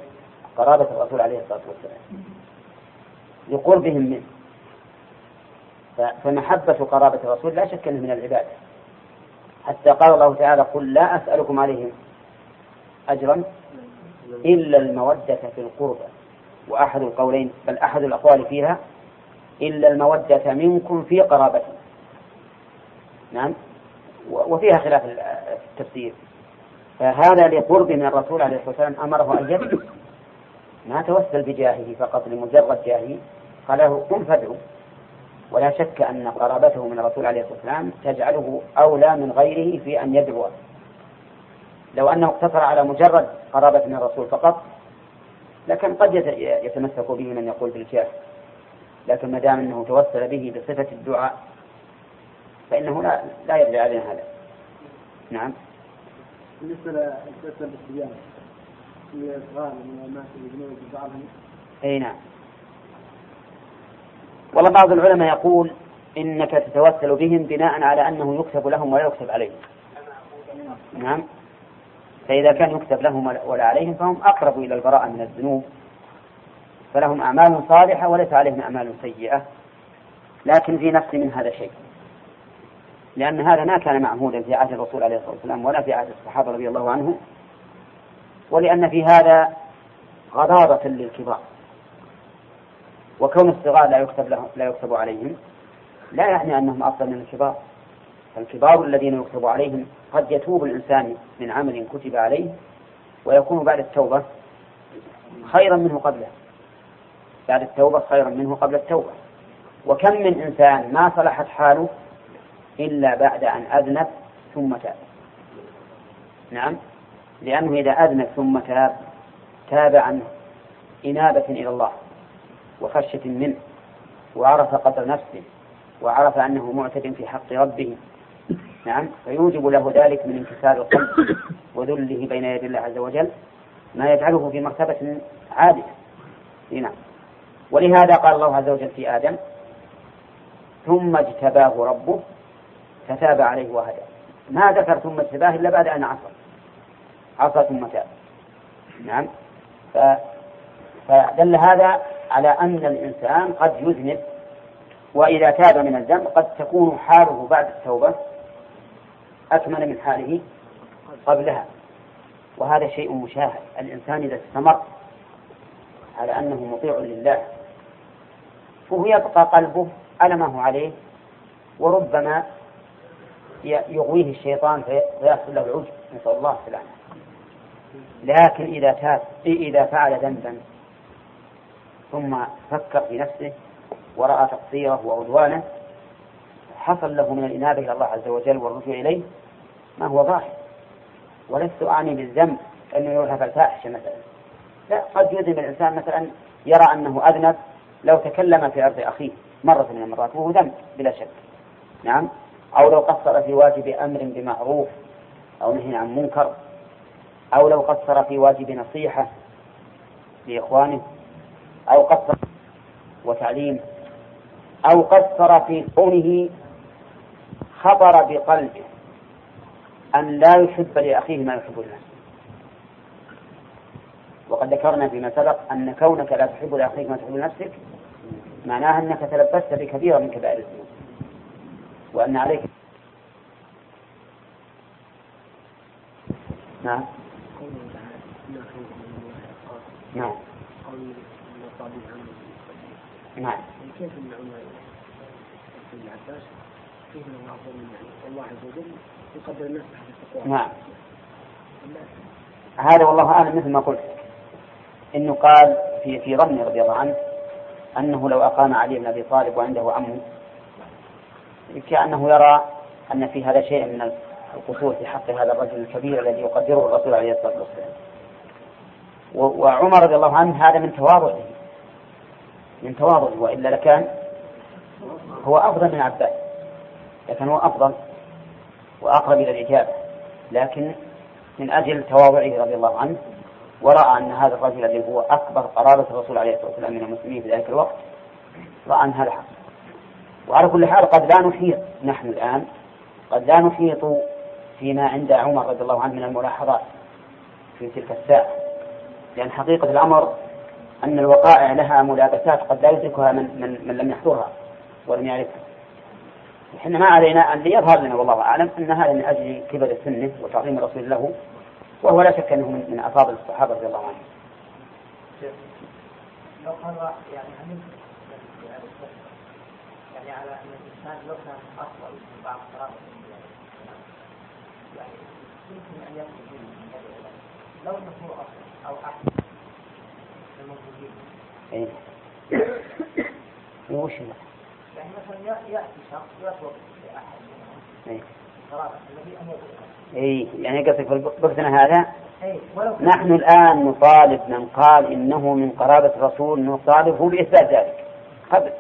قرابة الرسول عليه الصلاة والسلام لقربهم منه، فمحبة قرابة الرسول لا شك أنه من العبادة، حتى قال الله تعالى قل لا أسألكم عليهم أجرا إلا المودة في القربى، وأحد القولين بل أحد الأقوال فيها إلا المودة منكم في قرابتي. نعم وفيها خلاف التفسير، فهذا لقرب من الرسول عليه الصلاة والسلام أمره أن يدعو، ما توسل بجاهه فقط لمجرد جاهه، قال له قم فادعو، ولا شك أن قرابته من الرسول عليه الصلاة والسلام تجعله أولى من غيره في أن يدعو. لو أنه اقتصر على مجرد قرابة من الرسول فقط لكن قد يتمسك به من يقول بالجاه، لكن ما دام أنه توسل به بصفة الدعاء فإنه لا لا يرجع علينا هذا. نعم بالنسبة للتوسل بالصيام في إصغار الناس الجنود بعضهم، أي نعم والله بعض العلماء يقول إنك تتوسل بهم بناء على أنه يكتب لهم ولا يكتب عليهم. نعم فإذا كان يكتب لهم ولا عليهم فهم أقرب إلى البراءة من الذنوب، فلهم أعمال صالحة وليس عليهم أعمال سيئة، لكن في نفس من هذا شيء، لأن هذا ما كان معهودا في عهد الرسول عليه الصلاة والسلام ولا في عهد الصحابة رضي الله عنهم، ولأن في هذا غضاضة للكبار، وكون الصغار لا يكتب لهم لا يكتب عليهم لا يعني أنهم أفضل من الكبار، فالكبار الذين يكتب عليهم قد يتوب الإنسان من عمل كتب عليه ويكون بعد التوبة خيرا منه قبله بعد التوبة خيرا منه قبل التوبة. وكم من إنسان ما صلحت حاله إلا بعد أن أذنب ثم تاب. نعم لأنه إذا أذنب ثم تاب تاب عن إنابة إلى الله وخشية منه، وعرف قدر نفسه وعرف أنه معتد في حق ربه، نعم فيوجب له ذلك من انكسار القلب وذله بين يدي الله عز وجل ما يجعله في مرتبة عالية. نعم ولهذا قال الله عز وجل في آدم ثم اجتباه ربه فتاب عليه وهدى، ما ذكر ثم اجتباه إلا بعد أن عصى عصى ثم تاب. نعم ف... فدل هذا على أن الإنسان قد يذنب، وإذا تاب من الذنب قد تكون حاله بعد التوبة أكمل من حاله قبلها، وهذا شيء مشاهد. الإنسان إذا استمر على أنه مطيع لله فهو يبقى قلبه على ما هو عليه، وربما يغويه الشيطان فيحصل له العجب، نسأل الله السلامة. لكن إذا تاب إذا فعل ذنبا ثم فكر في نفسه ورأى تقصيره وعدوانه حصل له من الإنابة إلى الله عز وجل والرجوع إليه ما هو ظاهر. ولست أعني بالذنب أنه يروح فالفاحشة مثلا، لا، قد يذنب الإنسان مثلا يرى أنه أذنب لو تكلم في أرض أخيه مرة من المرات وهو ذنب بلا شك، نعم، أو لو قصر في واجب أمر بمعروف أو نهي عن منكر، أو لو قصر في واجب نصيحة لإخوانه، أو قصر وتعليم، أو قصر في كونه خبر بقلبه أن لا يحب لأخيه ما يحب له. وقد ذكرنا فيما سبق أن كونك لا تحب لأخيك ما تحب لنفسك معناها أنك تلبست بكبيرة من كبائر الذنوب، وأن عليك نعم نعم نعم كيف من عمر العباس كيف من عظم الله عز وجل يقدر الناس بحسب التقوى؟ نعم، هذا والله أعلم. مثل ما قلت إنه قال في في ظني رضي الله عنه أنه لو أقام علي بن أبي طالب وعنده عمه كأنه يرى أن في هذا شيء من القصور في حق هذا الرجل الكبير الذي يقدره الرسول عليه الصلاة والسلام. وعمر رضي الله عنه هذا من تواضعه من تواضعه وإلا لكان هو أفضل من عباس، لكن هو أفضل وأقرب إلى الإجابة، لكن من أجل تواضعه رضي الله عنه ورأى أن هذا الرجل الذي هو أكبر قرابة الرسول عليه الصلاة والسلام من المسلمين في ذلك الوقت رأى أن هذا حق. وعلى كل حال قد لا نحيط نحن الآن قد لا نحيط فيما عند عمر رضي الله عنه من الملاحظات في تلك الساعة، لأن حقيقة الأمر أن الوقائع لها ملابسات قد لا يدركها من, من, من لم يحضرها ولم يعرفها. نحن ما علينا أن يظهر لنا والله أعلم أن هذا من أجل كبر سنه وتعظيم الرسول له، وهو لا شك أنه من, من أفاضل الصحابة رضي الله عنهم. لو كان يعني يعني على أن الإنسان لو كان أفضل من بعض الصحابة يعني يمكن أن يكون لو نكون أفضل أو أحسن الموجودين. إيه. وش يعني مثلا يأتي شخص يطلب لأحد منهم قرابة الذي أمره. إيه يعني قصدك في بحثنا هذا نحن الآن نطالب من قال إنه من قرابة الرسول نطالبه بإثبات ذلك. قبل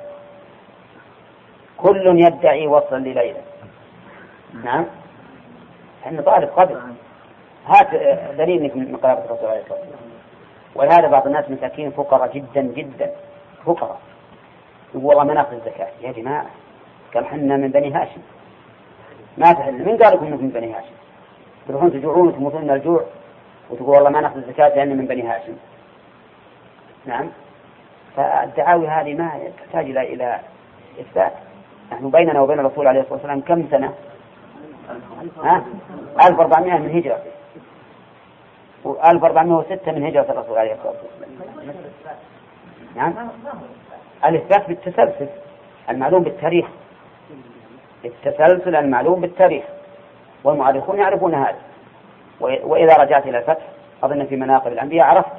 كل يدعي وصلا لليلة، نعم، نحن طالب قبل هذا دليل إنك من قرابة الرسول عليه الصلاة والسلام. ولهذا بعض الناس مساكين فقراء جدا جدا فقراء والله ما ناخذ الزكاة. يا جماعة قال حنا من بني هاشم ما تحل، من قال لكم من بني هاشم؟ تروحون تجوعون وتموتون من الجوع وتقول والله ما ناخذ الزكاة لأننا من بني هاشم. نعم، فالدعاوي هذه ما تحتاج إلى إلى إثبات. نحن بيننا وبين الرسول عليه الصلاة والسلام كم سنة؟ ألف وأربعمائة من هجرة وألف وأربعمائة وستة من هجرة الرسول عليه الصلاة والسلام. نعم، الإثبات بالتسلسل المعلوم بالتاريخ، التسلسل المعلوم بالتاريخ، والمؤرخون يعرفون هذا. وإذا رجعت إلى الفتح أظن في مناقب الأنبياء عرفت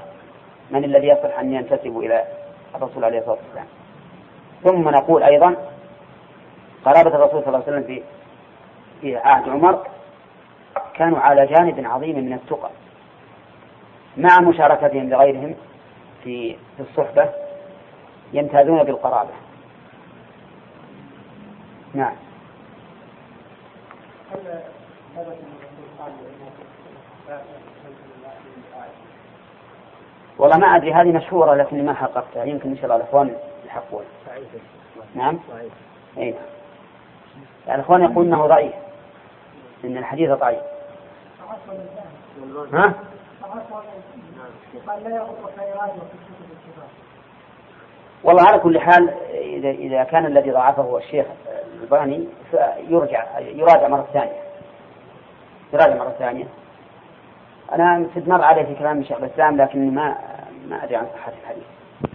من الذي يصلح أن ينتسب إلى الرسول عليه الصلاة والسلام. ثم نقول أيضا قرابة الرسول صلى الله عليه وسلم في في عهد عمر كانوا على جانب عظيم من التقى مع مشاركتهم لغيرهم في في الصحبة يمتازون بالقرابة. نعم. والله ما أدري، هذه مشهورة لكن ما حققتها، يمكن إن شاء الله الأخوان يحققون. نعم. إيه. الأخوان يقول إنه ضعيف، إن الحديث ضعيف. ها؟ والله على كل حال إذا إذا كان الذي ضعفه الشيخ الألباني فيرجع يراجع مرة ثانية يراجع مرة ثانية. أنا قد مر عليه في كلام الشيخ الإسلام لكن ما ما أدري عن صحة الحديث.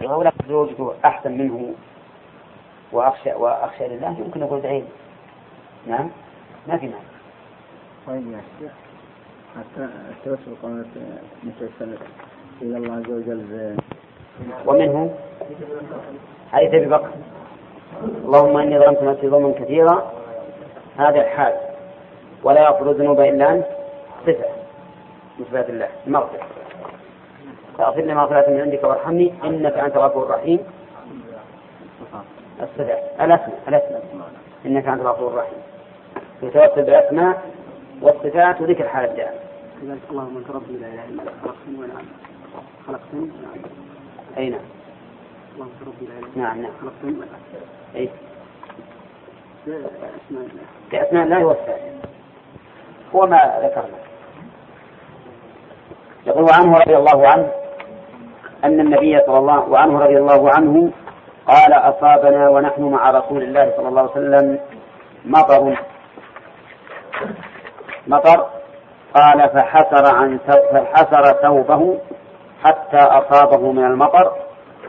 لو زوجته أحسن منه وأخشى وأخشى لله يمكن أقول دعين. نعم ما في مانع. طيب يا شيخ حتى توصل قناة مسلسل إلى الله عز وجل ومنه حديث أبي بكر اللهم إني ظلمت نفسي ظلما كثيرا هذا الحال ولا يغفر الذنوب إلا أنت صفة من صفات الله المغفرة فاغفر لي مغفرة من عندك وارحمني إنك أنت الغفور الرحيم الصفة الأسماء الأسماء إنك أنت الغفور الرحيم يتوسل بالأسماء والصفات وذكر الحال الدائم كذلك اللهم أنت ربي لا إله إلا أنت خلقتني وأنا عبدك خلقتني وأنا عبدك أي نعم اللهم أنت ربي لا إله إلا أنت خلقتني وأنا عبدك أي بأسماء الله والصفات هو ما ذكرنا. يقول وعنه رضي الله عنه أن النبي صلى الله وعنه رضي الله عنه قال أصابنا ونحن مع رسول الله صلى الله عليه وسلم مطر مطر قال فحسر عن فحسر ثوبه حتى أصابه من المطر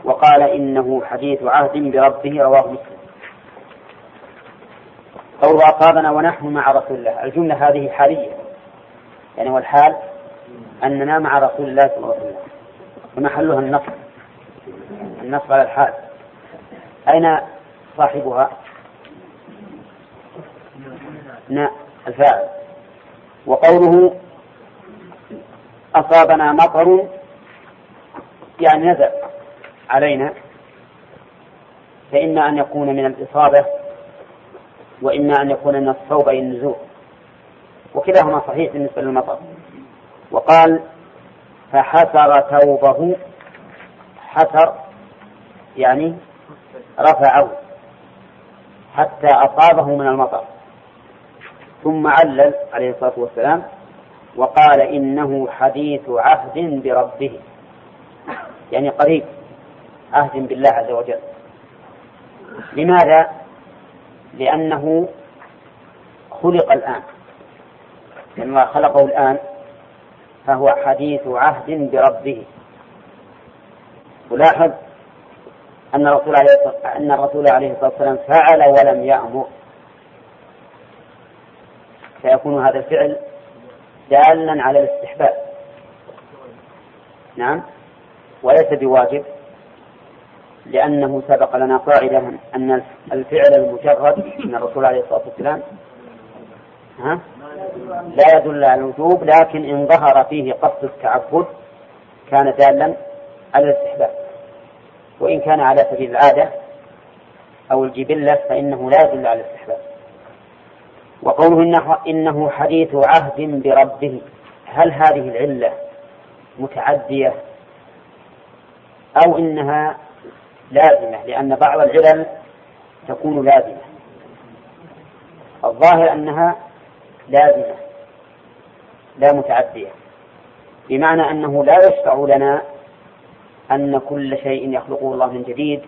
وقال إنه حديث عهد بربه رواه مسلم. قول أصابنا ونحن مع رسول الله الجملة هذه حالية يعني والحال أننا مع رسول الله صلى الله عليه وسلم ومحلها النصب النصب على الحال. أين صاحبها؟ نا الفاعل. وقوله أصابنا مطر يعني نزل علينا فإما أن يكون من الإصابة وإما أن يكون من الصوب أي النزول وكلاهما صحيح بالنسبة للمطر. وقال فحسر ثوبه حسر يعني رفعه حتى أصابه من المطر ثم علل عليه الصلاة والسلام وقال إنه حديث عهد بربه يعني قريب عهد بالله عز وجل. لماذا؟ لأنه خلق الآن لما خلقه الآن فهو حديث عهد بربه. ولاحظ أن الرسول عليه الصلاة والسلام فعل ولم يأمر فيكون هذا الفعل دالا على الاستحباب نعم وليس بواجب لأنه سبق لنا قاعدة أن الفعل المجرد من الرسول عليه الصلاة والسلام ها؟ لا يدل على الوجوب لكن إن ظهر فيه قصد التعبد كان دالا على الاستحباب وإن كان على سبيل العادة أو الجبلة فإنه لا يدل على الاستحباب. وقوله إنه حديث عهد بربه هل هذه العلة متعدية أو إنها لازمة؟ لأن بعض العلل تكون لازمة. الظاهر أنها لازمة لا متعدية بمعنى أنه لا يشفع لنا أن كل شيء يخلقه الله من جديد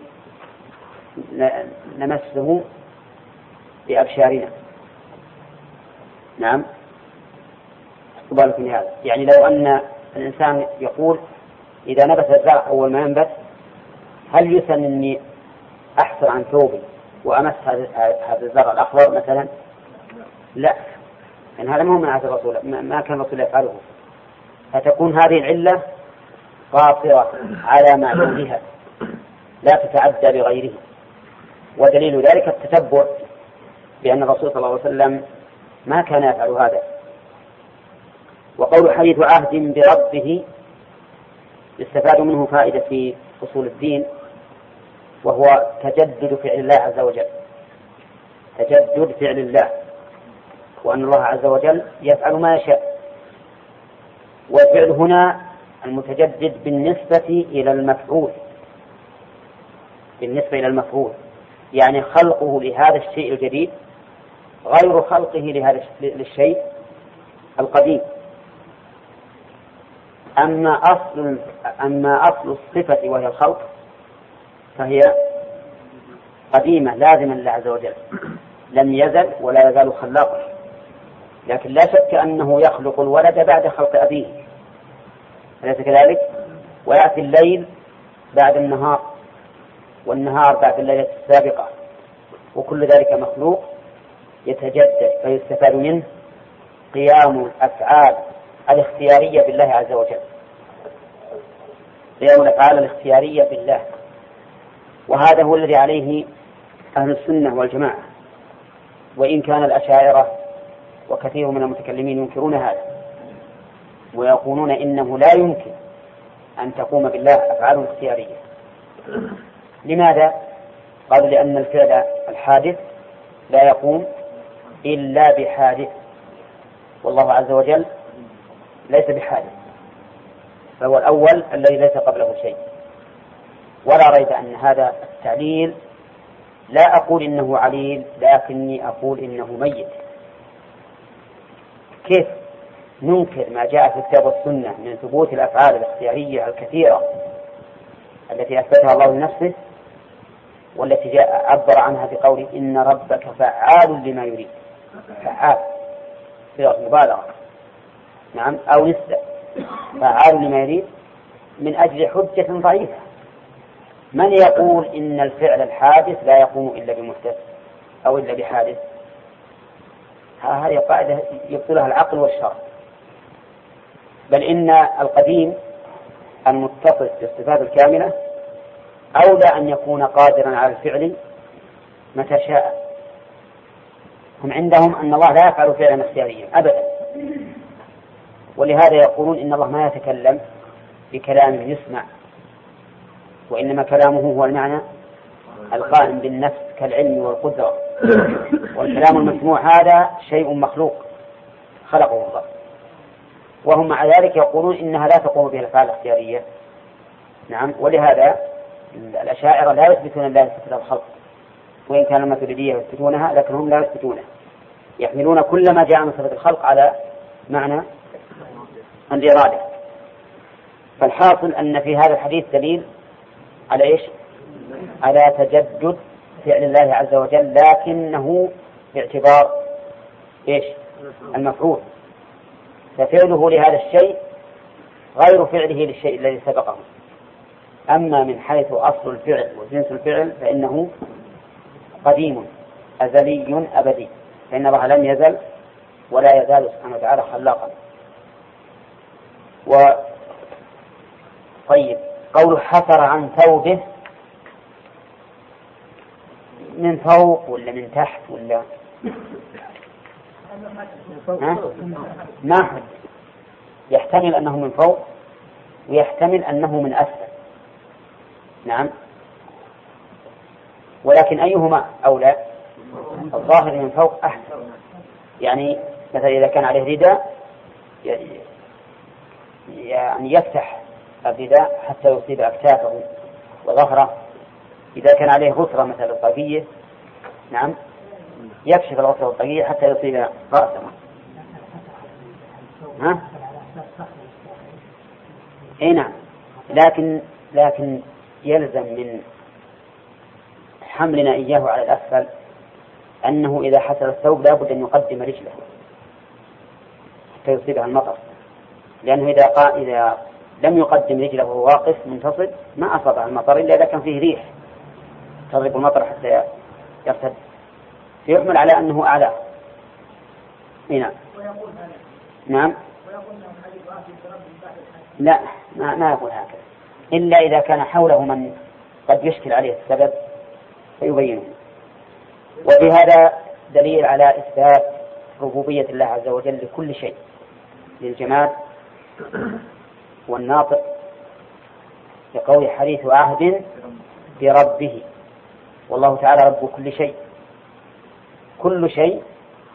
نمسه بأبشارنا نعم أقبلك من هذا. يعني لو أن الإنسان يقول إذا نبت الزرع أول ما ينبت هل يسن أني أحصر عن ثوبي وأمس هذا الزرع الأخضر مثلا؟ لا لأن يعني هذا ما هو من عهد الرسول ما كان الرسول يفعله فتكون هذه العلة قاصرة على معلولها لا تتعدى بغيره. ودليل ذلك التتبع بأن الرسول صلى الله عليه وسلم ما كان يفعل هذا. وقول حديث عهد بربه يستفاد منه فائدة في أصول الدين وهو تجدد فعل الله عز وجل تجدد فعل الله وأن الله عز وجل يفعل ما يشاء. والفعل هنا المتجدد بالنسبة إلى المفعول بالنسبة إلى المفعول يعني خلقه لهذا الشيء الجديد غير خلقه لهذا الشيء القديم. أما أصل أما أصل الصفة وهي الخلق فهي قديمة لازمة لله عز وجل لم يزل ولا يزال خلاقا، لكن لا شك أنه يخلق الولد بعد خلق أبيه، أليس كذلك؟ ويأتي الليل بعد النهار والنهار بعد الليلة السابقة، وكل ذلك مخلوق يتجدد فيستفاد منه قيام الأفعال الاختيارية بالله عز وجل، قيام الأفعال الاختيارية بالله. وهذا هو الذي عليه أهل السنة والجماعة، وإن كان الأشاعرة وكثير من المتكلمين ينكرون هذا ويقولون إنه لا يمكن أن تقوم بالله أفعال اختيارية. لماذا؟ قالوا لأن الفعل الحادث لا يقوم إلا بحادث، والله عز وجل ليس بحادث، فهو الأول الذي ليس قبله شيء. ولا ريب أن هذا التعليل، لا أقول إنه عليل، لكني أقول إنه ميت. كيف ننكر ما جاء في الكتاب والسنة من ثبوت الأفعال الاختيارية الكثيرة التي أثبتها الله لنفسه والتي جاء عبر عنها بقوله إن ربك فعال لما يريد، فعال صيغة مبالغة، نعم أو نسبة، فعال لما يريد من أجل حجة ضعيفة. من يقول إن الفعل الحادث لا يقوم إلا بمحدث أو إلا بحادث؟ هذه قاعدة يبطلها العقل والشرع. بل إن القديم المتصف بالصفات الكاملة أولى أن يكون قادرا على الفعل متى شاء. هم عندهم أن الله لا يفعل فعلا اختياريا أبدا، ولهذا يقولون إن الله ما يتكلم بكلام يسمع، وإنما كلامه هو المعنى القائم بالنفس كالعلم والقدرة، والكلام المسموع هذا شيء مخلوق خلقه الله. وهم مع ذلك يقولون إنها لا تقوم بها الأفعال الاختيارية، نعم. ولهذا الأشاعرة لا يثبتون الله صفة الخلق، وإن كان الماتريدية يثبتونها لكنهم لا يثبتونها، يحملون كل ما جاء عن صفة الخلق على معنى الإرادة. فالحاصل أن في هذا الحديث دليل على إيش؟ على تجدد فعل الله عز وجل، لكنه باعتبار إيش؟ المفعول. ففعله لهذا الشيء غير فعله للشيء الذي سبقه. أما من حيث أصل الفعل وجنس الفعل فإنه قديم أزلي أبدي، فإن الله لم يزل ولا يزال سبحانه وتعالى خلاقا. وطيب قوله حفر عن ثوبه، من فوق ولا من تحت ولا ما حد؟ يحتمل أنه من فوق ويحتمل أنه من أسفل، نعم، ولكن أيهما أولى؟ الظاهر من فوق أحسن. يعني مثلا إذا كان عليه رداء يعني يفتح الرداء حتى يصيب أكتافه وظهره، إذا كان عليه غصرة مثل الطاقية، نعم، يكشف الغصرة والطاقية حتى يصيب رأسه. ها؟ أي نعم، لكن لكن يلزم من حملنا إياه على الأسفل أنه إذا حصل الثوب لابد أن يقدم رجله حتى يصيبها المطر، لأنه إذا قا... إذا لم يقدم رجله وهو واقف منتصب ما أصابه المطر إلا إذا كان فيه ريح تضرب المطر حتى يرتد، فيحمل على أنه أعلى. نعم. نعم. لا ما ما يقول هكذا إلا إذا كان حوله من قد يشكل عليه السبب فيبينه. وبهذا دليل على إثبات ربوبية الله عز وجل لكل شيء، للجماد والناطق، لقول حديث عهد بربه، والله تعالى رب كل شيء. كل شيء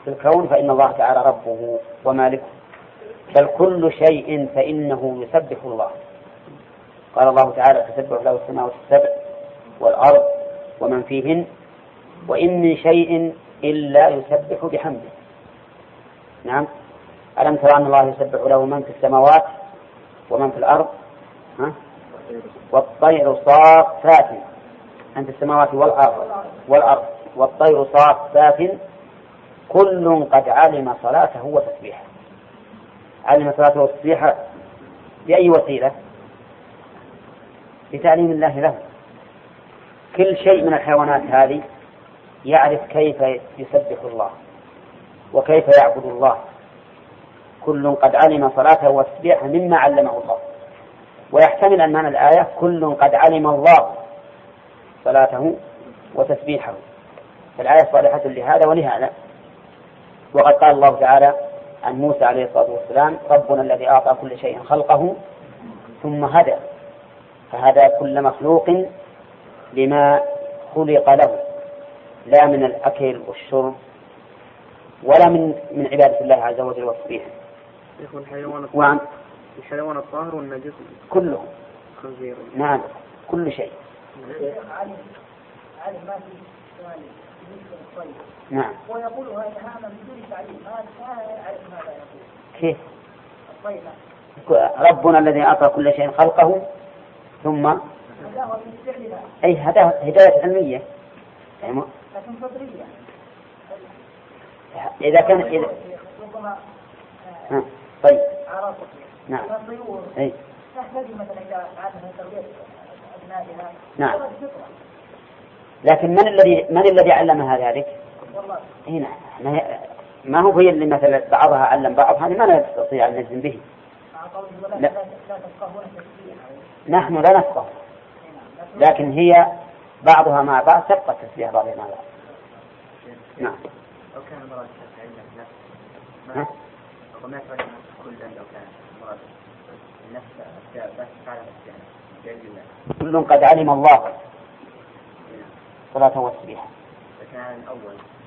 في الكون فإن الله تعالى ربه ومالكه، بل كل شيء فإنه يسبح الله. قال الله تعالى تسبح له السماوات السبع والأرض ومن فيهن وإن من شيء إلا يسبح بحمده، نعم، ألم ترى أن الله يسبح له من في السماوات ومن في الأرض، ها؟ والطير صافات أن في السماوات والأرض والأرض والطير صافات كل قد علم صلاته وتسبيحه. علم صلاته وتسبيحه بأي وسيلة؟ بتعليم الله له. كل شيء من الحيوانات هذه يعرف كيف يسبح الله وكيف يعبد الله. كل قد علم صلاته وتسبيحه مما علمه الله. ويحتمل أن معنى الآية كل قد علم الله صلاته وتسبيحه، فالآية صالحة لهذا ولهذا. وقد قال الله تعالى عن موسى عليه الصلاة والسلام ربنا الذي أعطى كل شيء خلقه ثم هدى، فهدى كل مخلوق لما خلق له، لا من الأكل والشرب ولا من من عبادة الله عز وجل وتسبيحه. وعن الحيوان الطاهر والنجس كله، نعم كل شيء. نعم. ويقول هذا بدون تعليم، هذا يعرف ماذا يقول. كيف؟ ربنا الذي أعطى كل شيء خلقه ثم هداه بالفعل. أي هداه هداية علمية. لكن فطرية. إذا كان إذا ربما طيب. نعم. أي. تحتاج مثلا إلى عادة تربية أبنائها. نعم. لكن من الذي من الذي علمها ذلك؟ هنا ما هو هي اللي مثلا بعضها علم بعض، هذا ما لا نستطيع أن نجزم به. لا. نحن لا نفقه، لكن هي بعضها مع بعض تبقى تسبيح بعضها مع بعض. نعم. لو كان المراد علم نفس وما يفعل كلا، لو كان المراد نفس بس فعل نفس كل قد علم الله صلاة وتسبيحه. فكان أول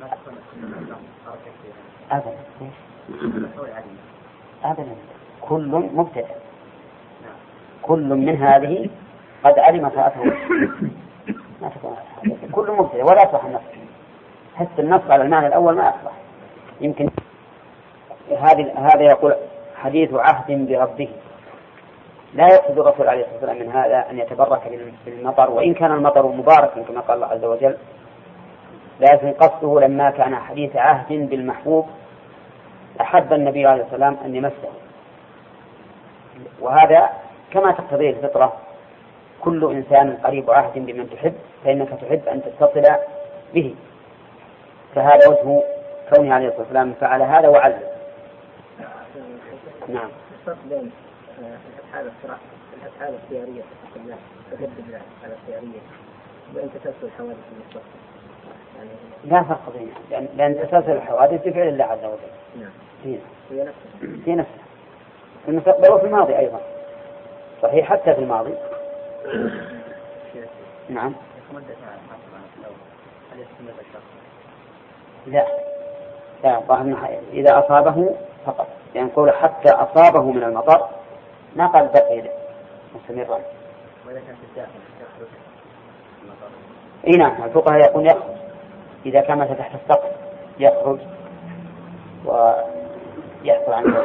ما تكون أبدا أبدا كل مبتدأ، كل من هذه قد علم صلاته ما تكون كل مبتدأ ولا أصلح النص. حتى النص على المعنى الأول ما أصلح. يمكن هذا هذا يقول حديث عهد بربه، لا يقصد الرسول عليه الصلاة والسلام من هذا أن يتبرك بالمطر، وإن كان المطر مباركا كما قال الله عز وجل، لكن قصده لما كان حديث عهد بالمحبوب أحب النبي عليه الصلاة والسلام أن يمسه. وهذا كما تقتضيه الفطرة، كل إنسان قريب عهد بمن تحب فإنك تحب أن تتصل به، فهذا وجه كونه عليه الصلاة والسلام فعل هذا وعلم. نعم. الأفعال الصراحة الأفعال السيارية تستخدم تجدد السيارية بأن تسلسل الحوادث المصطلح يعني لا فرق بينها، لأن لأن تسلسل الحوادث بفعل الله عز وجل. نعم. هي نفسها هي نفسها في المستقبل وفي الماضي أيضا صحيح، حتى في الماضي. نعم. لا لا إذا أصابه فقط، لأن يعني قول حتى أصابه من المطر نقل بقية مستمرا. وإذا كان في الداخل يخرج المطر؟ إيه نعم، الفقهاء يقول يخرج إذا كان مثلا تحت السقف يخرج ويحصل عنه.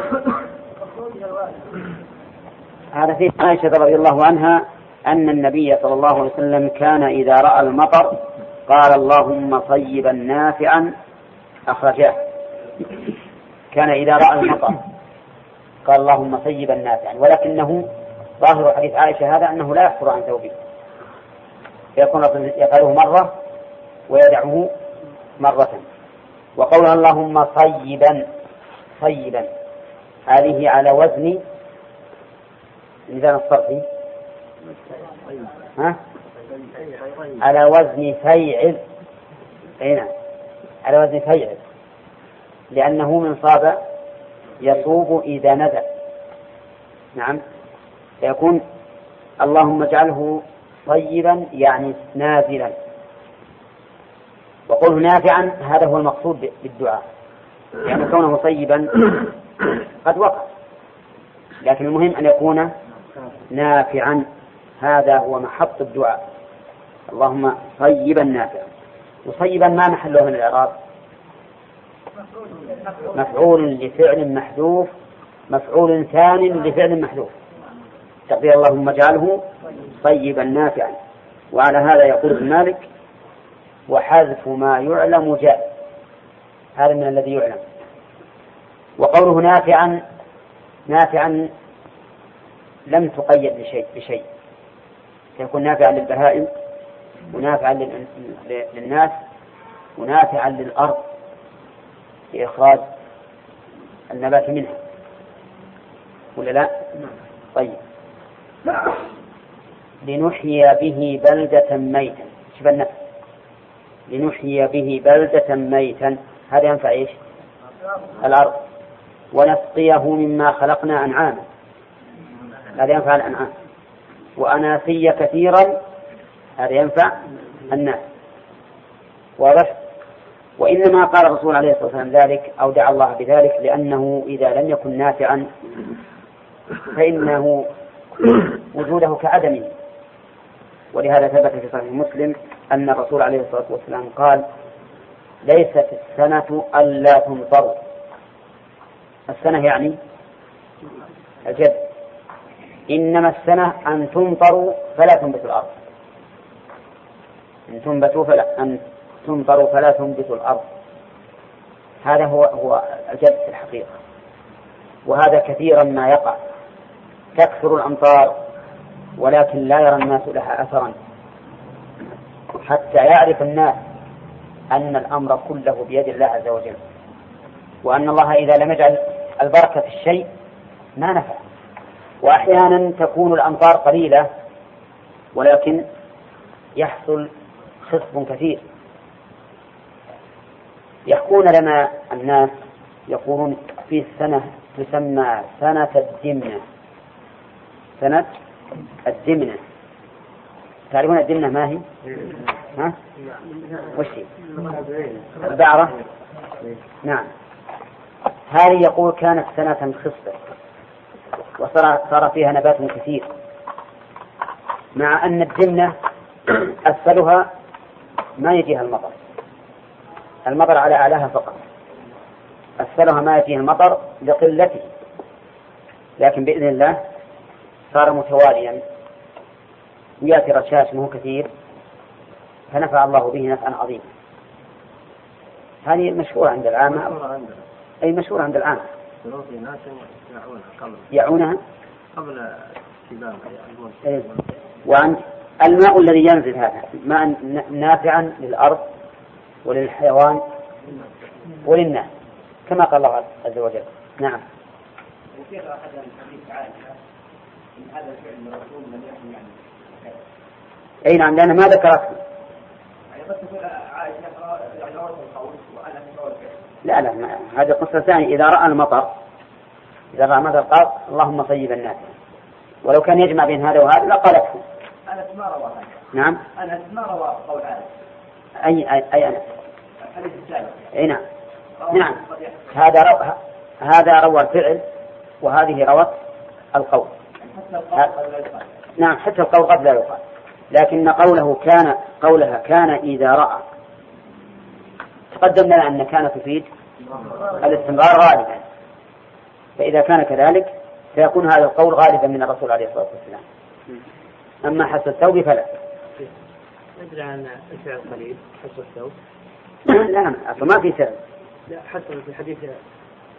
هذا في عائشة رضي الله عنها أن النبي صلى الله عليه وسلم كان إذا رأى المطر قال اللهم صيبا نافعا أخرجاه. كان إذا رأى المطر قال اللهم صيبا نافعا، ولكنه ظاهر حديث عائشة هذا أنه لا يحصر عن توبه، فيكون يقاله مرة ويدعه مرة. وقولها اللهم صيبا صيبا هذه على وزن ميزان الصرف، ها على وزن فيعل، هنا على وزن فيعل، لأنه من صاب يصوب إذا نزل. نعم. فيكون اللهم اجعله طيبا يعني نازلا. وقوله نافعا هذا هو المقصود بالدعاء، يعني كونه طيبا قد وقع، لكن المهم أن يكون نافعا، هذا هو محط الدعاء اللهم طيبا نافعا. وطيبا ما محله من الإعراب؟ مفعول لفعل محذوف، مفعول ثاني لفعل محذوف، تقدير اللهم اجعله طيبا نافعا. وعلى هذا يقول ابن مالك وحذف ما يعلم جاء، هذا من الذي يعلم. وقوله نافعا، نافعا لم تقيد بشيء, بشيء. يكون نافعا للبهائم ونافعا للناس ونافعا للأرض لإخراج النبات منها، ولا لا؟ طيب، لنحيي به بلدة ميتا، شبه النفس، لنحيي به بلدة ميتا، هذا ينفع إيش؟ الأرض. ونسقيه مما خلقنا أنعاما، هذا ينفع الأنعام. وأناسيا كثيرا، هذا ينفع الناس. واضح؟ وإنما قال الرسول عليه الصلاة والسلام ذلك أو دعا الله بذلك لأنه إذا لم يكن نافعا فإنه وجوده كعدمه، ولهذا ثبت في صحيح مسلم أن الرسول عليه الصلاة والسلام قال: ليست السنة ألا تمطر. السنة يعني الجد، إنما السنة أن تمطروا فلا تنبت الأرض، أن تنبتوا فلا أن تمطروا فلا تنبت الأرض، هذا هو هو الجد في الحقيقة. وهذا كثيرا ما يقع، تكثر الأمطار ولكن لا يرى الناس لها أثرا حتى يعرف الناس أن الأمر كله بيد الله عز وجل، وأن الله إذا لم يجعل البركة في الشيء ما نفع. وأحيانا تكون الأمطار قليلة ولكن يحصل خصب كثير. يحكون لنا الناس يقولون في السنة تسمى سنة الدمنة، سنة الدمنة. تعرفون الدمنة ما هي؟ ها؟ وش هي؟ البعرة؟ نعم. هذه يقول كانت سنة خصبة وصار فيها نبات كثير، مع أن الدمنة أسفلها ما يجيها المطر، المطر على أعلاها فقط، أسفلها ما يجيها المطر لقلته، لكن بإذن الله صار متواليا، ويأتي رشاش منه كثير، فنفع الله به نفعا عظيما. هذه مشهورة عند العامة، أي مشهورة عند العامة، يعونها قبل إيه. وعن الماء الذي ينزل، هذا ماء نافعا للأرض وللحيوان وللناس كما قال الله عز وجل. نعم. وفي أحد الحديث عائشة إن هذا الفعل مرسوم لم يحمل عنه. أي نعم، لأن ما ذكرته. لا لا ما. هذه قصة ثانية. إذا رأى المطر، إذا رأى المطر قال اللهم صيب الناس، ولو كان يجمع بين هذا وهذا لقالته. أنا ما رواه. نعم. أنا ما رواه قول عائشة. أي أي أي أنا. الحديث الثاني. أي نعم. نعم. هذا رو... هذا روى الفعل وهذه روت القول. حتى ه... نعم حتى القول قد لا يقال، لكن قوله كان قولها كان إذا رأى، تقدم لنا أن كان تفيد الاستمرار غالبا، فإذا كان كذلك سيكون هذا القول غالبا من الرسول عليه الصلاة والسلام. أما حس الثوب فلا أدري عن سعر قليل حس الثوب. لا أصلا ما في سعر. لا حصل في الحديث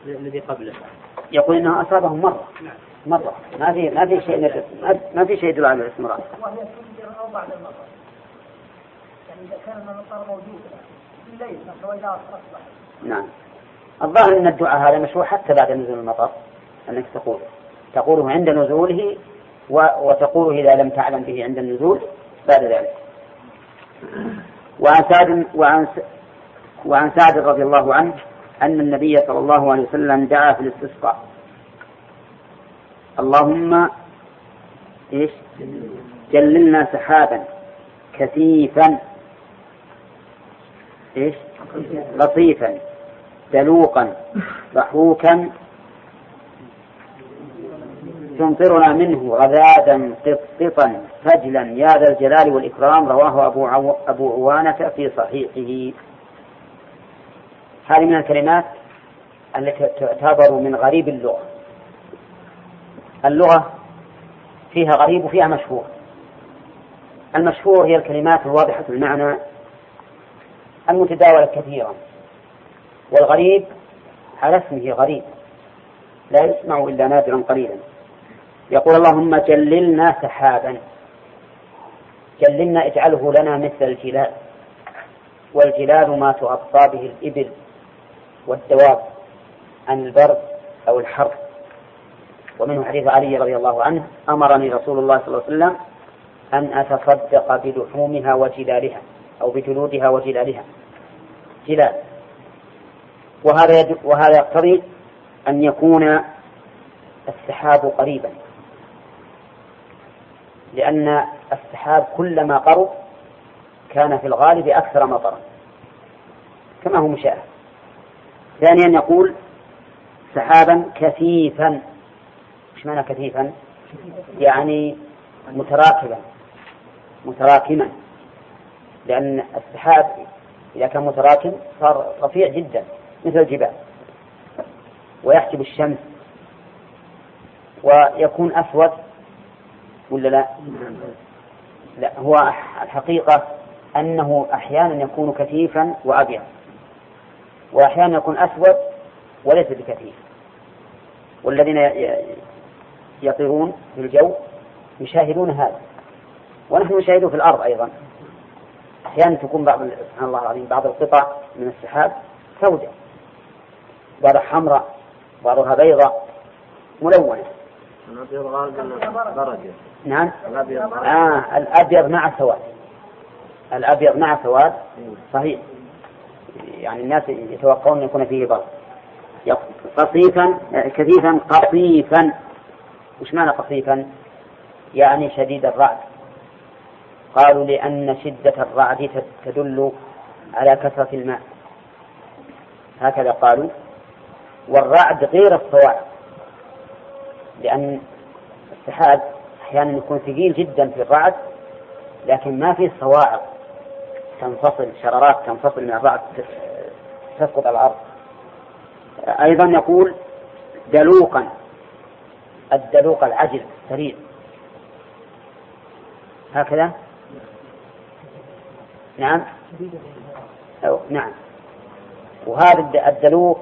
الذي قبله يقول إنه أصابهم مرة مرة ما في ما في شيء نجد، ما في شيء يدل على الاستمرار. وهي تنجر أو بعد المرة، يعني إذا كان المطر موجود الليل فويدا أصبح. نعم. الظاهر أن الدعاء هذا مشروع حتى بعد نزول المطر، أنك تقول تقوله عند نزوله وتقوله إذا لم تعلم به عند النزول بعد ذلك. وعن سعد وعن وعن سعد رضي الله عنه أن النبي صلى الله عليه وسلم دعا في الاستسقاء: اللهم إيش جللنا سحابا كثيفا إيش لطيفا دلوقا ضحوكا تمطرنا منه غذاذا قطقطا فجلا يا ذا الجلال والإكرام. رواه أبو عو... أبو عوانة في صحيحه. هذه من الكلمات التي تعتبر من غريب اللغة. اللغة فيها غريب وفيها مشهور. المشهور هي الكلمات الواضحة المعنى المتداولة كثيرا، والغريب على اسمه غريب لا يسمع إلا نادرا قليلا. يقول اللهم جللنا سحابا، جللنا اجعله لنا مثل الجلال، والجلال ما تغطى به الإبل والدواب عن البرد أو الحر. ومنه حديث علي رضي الله عنه أمرني رسول الله صلى الله عليه وسلم أن أتصدق بلحومها وجلالها أو بجلودها وجلالها جلال. وهذا, وهذا يقتضي أن يكون السحاب قريبا، لأن السحاب كلما قرب كان في الغالب أكثر مطرا كما هو مشاهد. ثانيا يقول سحابا كثيفا. ايش معنى كثيفا؟ يعني متراكبا متراكما، لأن السحاب إذا كان متراكم صار رفيع جدا مثل الجبال ويحجب الشمس ويكون أسود، ولا لا؟ لا، هو الحقيقة أنه أحيانا يكون كثيفا وأبيض، وأحيانا يكون أسود وليس بكثيف. والذين يطيرون في الجو يشاهدون هذا، ونحن نشاهده في الأرض أيضا. أحيانا تكون بعض سبحان الله العظيم بعض القطع من السحاب سوداء، بعضها حمراء، بعضها بيضاء ملونة. الأبيض غالبا نعم آه الأبيض مع سواد، الأبيض مع سواد صحيح، يعني الناس يتوقعون أن يكون فيه برد. قصيفا كثيفا قصيفا. وش معنى قصيفا؟ يعني شديد الرعد. قالوا لأن شدة الرعد تدل على كثرة الماء، هكذا قالوا. والرعد غير الصواعق، لأن السحاب أحيانا يكون ثقيل جدا في الرعد لكن ما فيه صواعق تنفصل، شرارات تنفصل من الرعد تسقط على الأرض. أيضا يقول دلوقا. الدلوق العجل السريع هكذا نعم أو نعم. وهذا الدلوق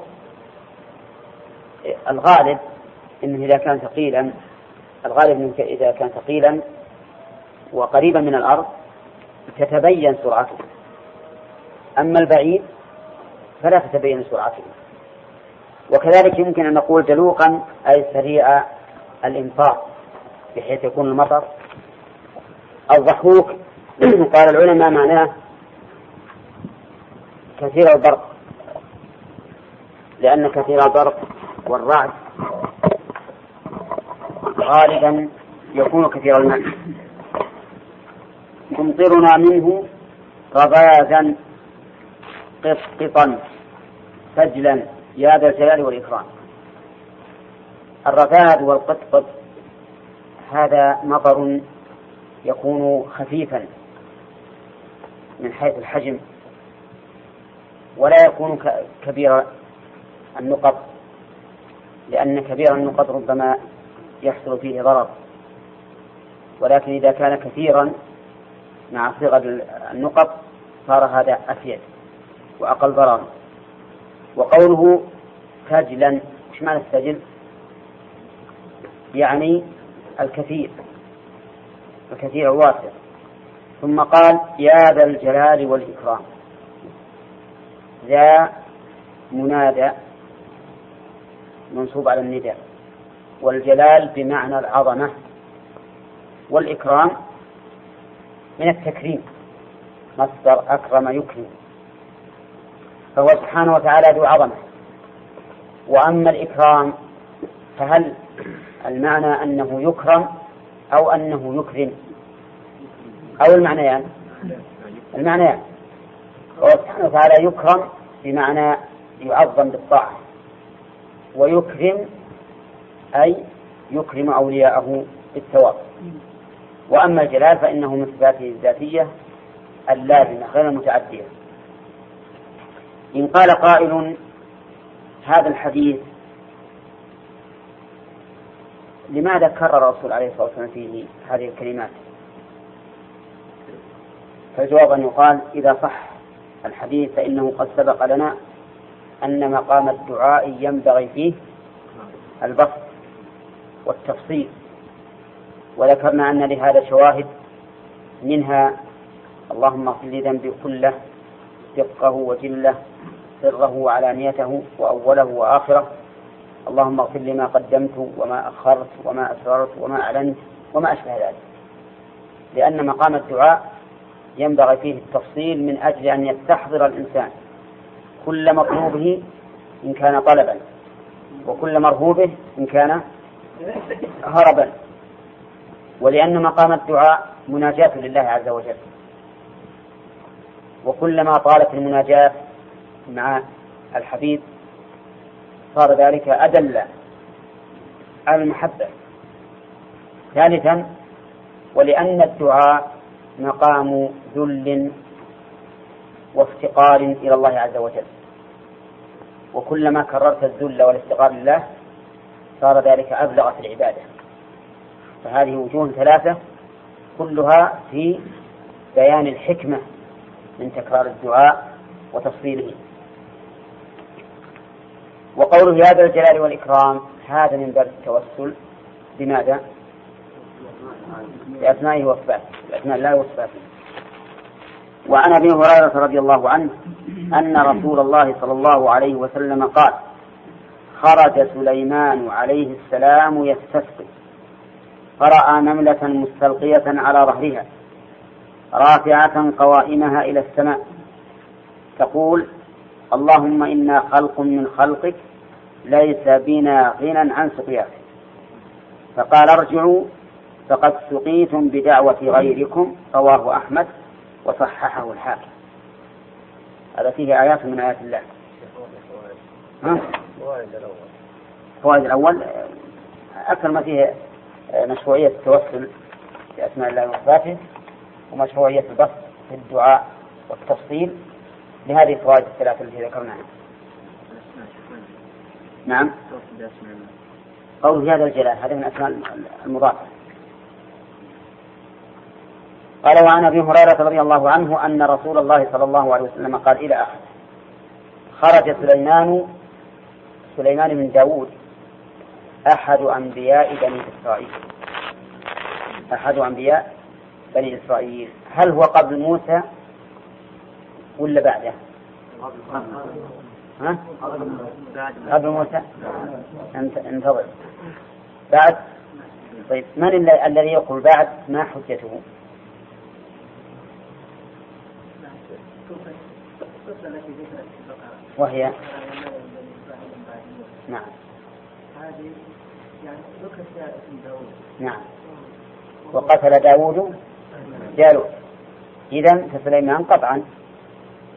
الغالب إنه إذا كان ثقيلا، الغالب إنه إذا كان ثقيلا وقريبا من الأرض تتبين سرعته، أما البعيد فلا تتبين سرعته. وكذلك يمكن أن نقول دلوقا أي سريع الإمطار بحيث يكون المطر. الضحوك قال العلماء معناه كثير البرق، لأن كثير البرق والرعد غالبا يكون كثير الماء. تمطرنا منه رذاذا قطقطا فجلا يا ذا الجلال والإكرام. الرذاذ والقطقط هذا مطر يكون خفيفا من حيث الحجم ولا يكون كبير النقط، لأن كبير النقط ربما يحصل فيه ضرر، ولكن إذا كان كثيرا مع صيغة النقط صار هذا أفيد وأقل ضرر. وقوله سجلا، ايش معنى السجل؟ يعني الكثير الكثير الواسع. ثم قال يا ذا الجلال والإكرام. ذا منادى منصوب على النداء، والجلال بمعنى العظمة، والإكرام من التكريم مصدر أكرم يكرم، فهو سبحانه وتعالى ذو عظمة. وأما الإكرام فهل المعنى أنه يكرم أو أنه يكرم أو المعنيان؟ يعني المعنيان يعني. فهو سبحانه وتعالى يكرم بمعنى يعظم بالطاعة، ويكرم أي يكرم أولياءه بالثواب. وأما الجلال فإنه من صفاته الذاتية اللازمة غير المتعدية. إن قال قائل هذا الحديث لماذا كرر الرسول عليه الصلاة والسلام فيه هذه الكلمات؟ فالجواب أن يقال إذا صح الحديث فإنه قد سبق لنا أن مقام الدعاء ينبغي فيه البسط والتفصيل، وذكرنا أن لهذا شواهد منها اللهم اغفر لي ذنبي كله دقه وجله سره وعلانيته وأوله وآخره، اللهم اغفر لي ما قدمت وما أخرت وما أسررت وما أعلنت وما أشبه ذلك، لأن مقام الدعاء ينبغي فيه التفصيل من أجل أن يستحضر الإنسان كل مطلوبه إن كان طلبا وكل مرهوبه إن كان هربا، ولأن مقام الدعاء مناجاة لله عز وجل، وكلما طالت المناجاة مع الحبيب صار ذلك أدل على المحبة. ثالثا ولأن الدعاء مقام ذل وافتقار إلى الله عز وجل، وكلما كررت الذل والافتقار لله صار ذلك أبلغ في العبادة. فهذه وجوه ثلاثة كلها في بيان الحكمة من تكرار الدعاء وتفصيله. وقوله يا ذا الجلال والإكرام هذا من باب التوسل، بماذا؟ بأسمائه وصفاته، بأسماء الله وصفاته. وعن أبي هريرة رضي الله عنه أن رسول الله صلى الله عليه وسلم قال خرج سليمان عليه السلام يستسقي فرأى نملة مستلقية على ظهرها رافعة قوائمها إلى السماء تقول اللهم إنا خلق من خلقك ليس بنا غنى عن سقياك، فقال ارجعوا فقد سقيتم بدعوة غيركم، رواه أحمد وصححه الحاكم. هذا فيه آيات من آيات الله. فوائد الأول أكثر ما فيه مشروعية التوسل بأسماء الله وصفاته، ومشروعية البسط في الدعاء والتفصيل لهذه الفوائد الثلاثة التي ذكرناها. نعم. قوله هذا الجلال هذا من أسماء المضافة. قال وعن أبي هريرة رضي الله عنه أن رسول الله صلى الله عليه وسلم قال إلى آخر. خرج سليمان سليمان من داود أحد أنبياء بني إسرائيل أحد أنبياء بني إسرائيل هل هو قبل موسى ولا بعده؟ ها؟ قبل موسى. أنت انتظر بعد. طيب من الذي يقول بعد؟ ما حجته؟ وهي نعم هذه يعني ذكر داود. نعم وقتل داود جالوت، إذن فسليمان قطعا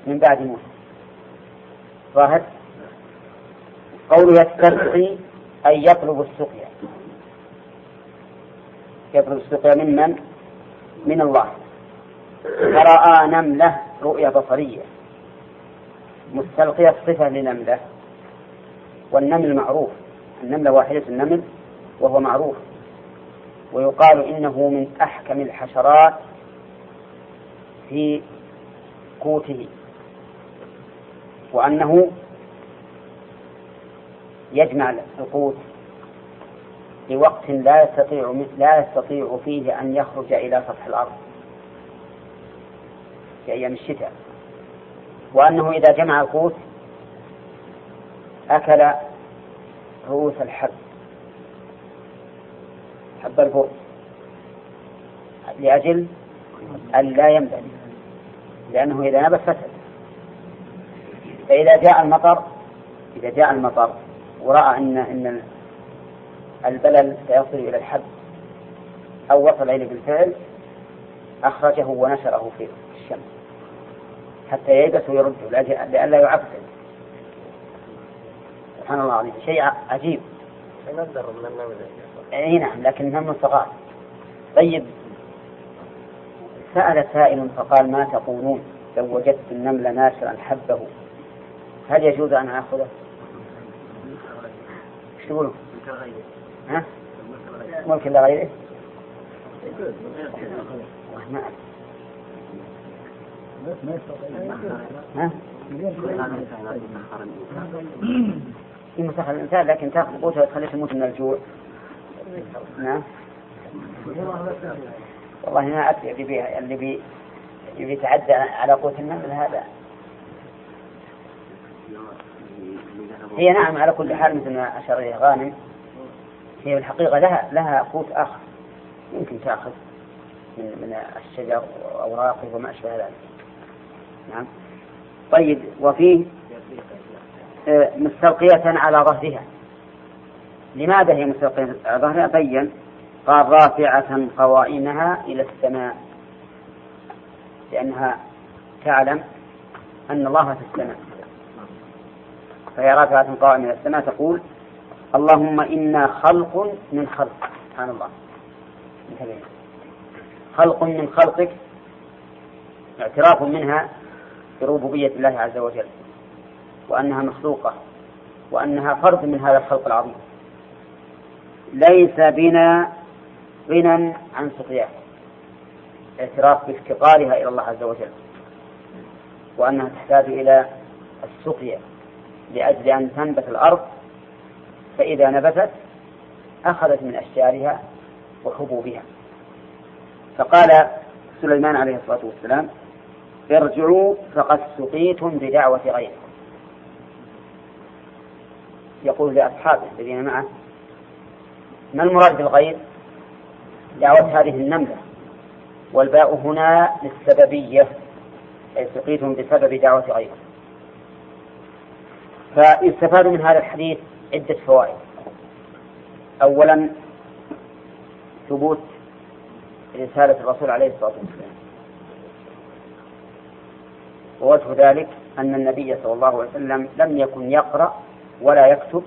من بعد موسى. ظاهر قوله يستسقي أي يطلب السقيا، يطلب السقيا من من؟ من الله. فرأى نملة رؤية بصرية مستلقية صفة لنملة، والنمل معروف، النملة واحدة النمل وهو معروف، ويقال إنه من أحكم الحشرات في قوته، وأنه يجمع القوت لوقت لا يستطيع, لا يستطيع فيه أن يخرج إلى سطح الأرض في أيام الشتاء، وأنه إذا جمع القوت أكل رؤوس الحب حب البر لأجل أن لا ينبت، لأنه إذا نبت فسد. فإذا جاء المطر إذا جاء المطر ورأى أن إن البلل سيصل إلى الحب أو وصل إليه بالفعل أخرجه ونشره في الشمس حتى ييبس ويرده لئلا يعفن. سبحان الله العظيم، شيء عجيب. أي نعم، لكن النمل صغار. طيب، سأل سائل فقال ما تقولون لو وجدت النمل ناشرا حبه هل يجوز أن أخذه؟ ايش تقولون؟ ها؟ ملك لا غيره؟ ها؟ يمسخ الإنسان لكن تأخذ قوته وتخليه يموت من الجوع. نعم والله ما أدري اللي بي اللي بي يتعدى على قوة النمل هذا هي. نعم على كل حال مثل ما أشار إليه غانم هي الحقيقة لها لها قوت آخر يمكن تأخذ من من الشجر وأوراقه وما أشبه ذلك. نعم طيب وفيه مستلقية على ظهرها. لماذا هي مستلقية على ظهرها؟ بين قال رافعة قوائمها إلى السماء لأنها تعلم أن الله في السماء فهي رافعة قوائمها إلى السماء تقول اللهم إنا خلق من خلق سبحان الله خلق من خلقك اعتراف منها بربوبية الله عز وجل وأنها مخلوقة وأنها فرد من هذا الخلق العظيم ليس بنا غنى عن سقياه اعتراف بافتقارها إلى الله عز وجل وأنها تحتاج إلى السقيا لأجل أن تنبت الأرض فإذا نبتت أخذت من أشجارها وحبوبها. فقال سليمان عليه الصلاة والسلام ارجعوا فقد سقيتم بدعوة غيركم. يقول لأصحابه الذين معه ما المراد بالغير؟ دعوة هذه النملة والباء هنا للسببية أي سقيتم بسبب دعوة غيركم. فاستفاد من هذا الحديث عدة فوائد. أولا ثبوت رسالة الرسول عليه الصلاة والسلام ووجه ذلك أن النبي صلى الله عليه وسلم لم يكن يقرأ ولا يكتب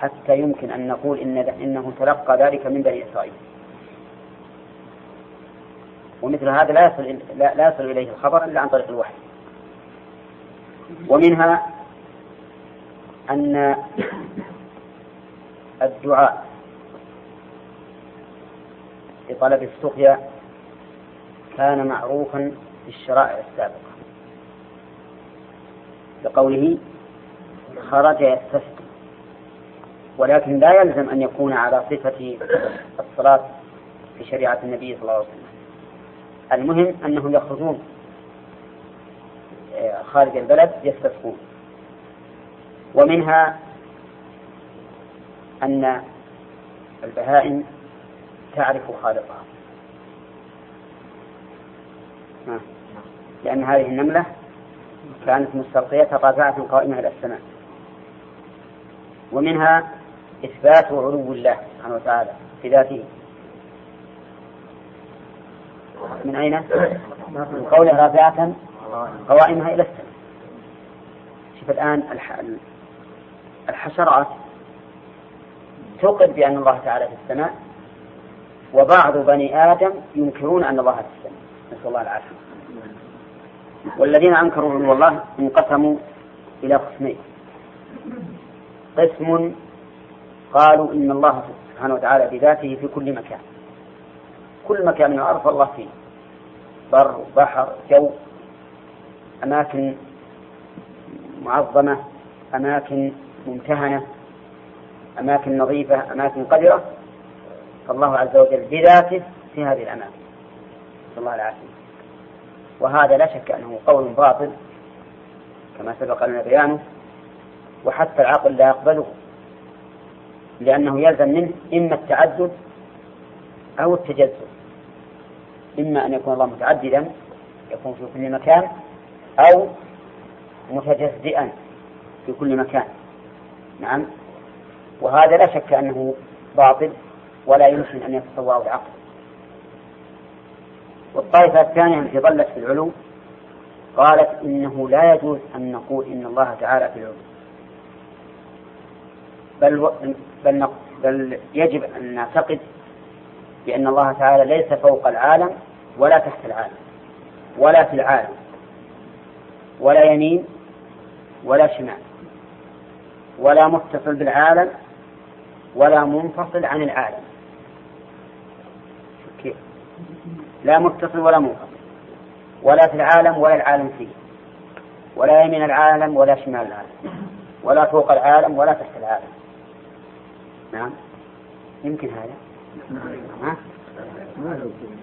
حتى يمكن أن نقول إن إنه تلقى ذلك من بني إسرائيل ومثل هذا لا يصل, لا يصل إليه الخبر إلا عن طريق الوحي. ومنها أن الدعاء لطلب السقيا كان معروفا في الشرائع السابقة بقوله خرج يستسقي ولكن لا يلزم أن يكون على صفة الصلاة في شريعة النبي صلى الله عليه وسلم. المهم أنهم يخرجون خارج البلد يستسقون. ومنها أن البهائم تعرف خالقها لأن هذه النملة كانت مستلقية رافعة قائمة إلى السماء. ومنها إثبات علو الله سبحانه وتعالى في ذاته من أين؟ من قوله رافعة قوائمها إلى السماء. شوف الآن الحشرات توقد بأن الله تعالى في السماء وبعض بني آدم ينكرون أن الله في السماء نسأل الله العافية. والذين أنكروا علو الله انقسموا إلى قسمين. قسم قالوا إن الله سبحانه وتعالى بذاته في كل مكان كل مكان من الأرض الله فيه بر بحر جو أماكن معظمة أماكن ممتهنة أماكن نظيفة أماكن قذرة فالله عز وجل بذاته في هذه الأماكن نسأل الله العافية. وهذا لا شك أنه قول باطل كما سبق لنا بيانه وحتى العقل لا يقبله لأنه يلزم منه إما التعدد أو التجزؤ إما أن يكون الله متعددا يكون في كل مكان أو متجزئا في كل مكان. نعم وهذا لا شك أنه باطل ولا يمكن أن يتصوره العقل. والطائفة الثانية التي ظلت في العلو قالت إنه لا يجوز أن نقول إن الله تعالى في العلو بل, و... بل, نق... بل يجب أن نعتقد بأن الله تعالى ليس فوق العالم ولا تحت العالم ولا في العالم ولا يمين ولا شمال ولا متصل بالعالم ولا منفصل عن العالم. لا متصل ولا منفصل ولا في العالم ولا العالم فيه، ولا يمين العالم ولا شمال العالم، ولا فوق العالم ولا تحت العالم. نعم يمكن هذا؟ ها؟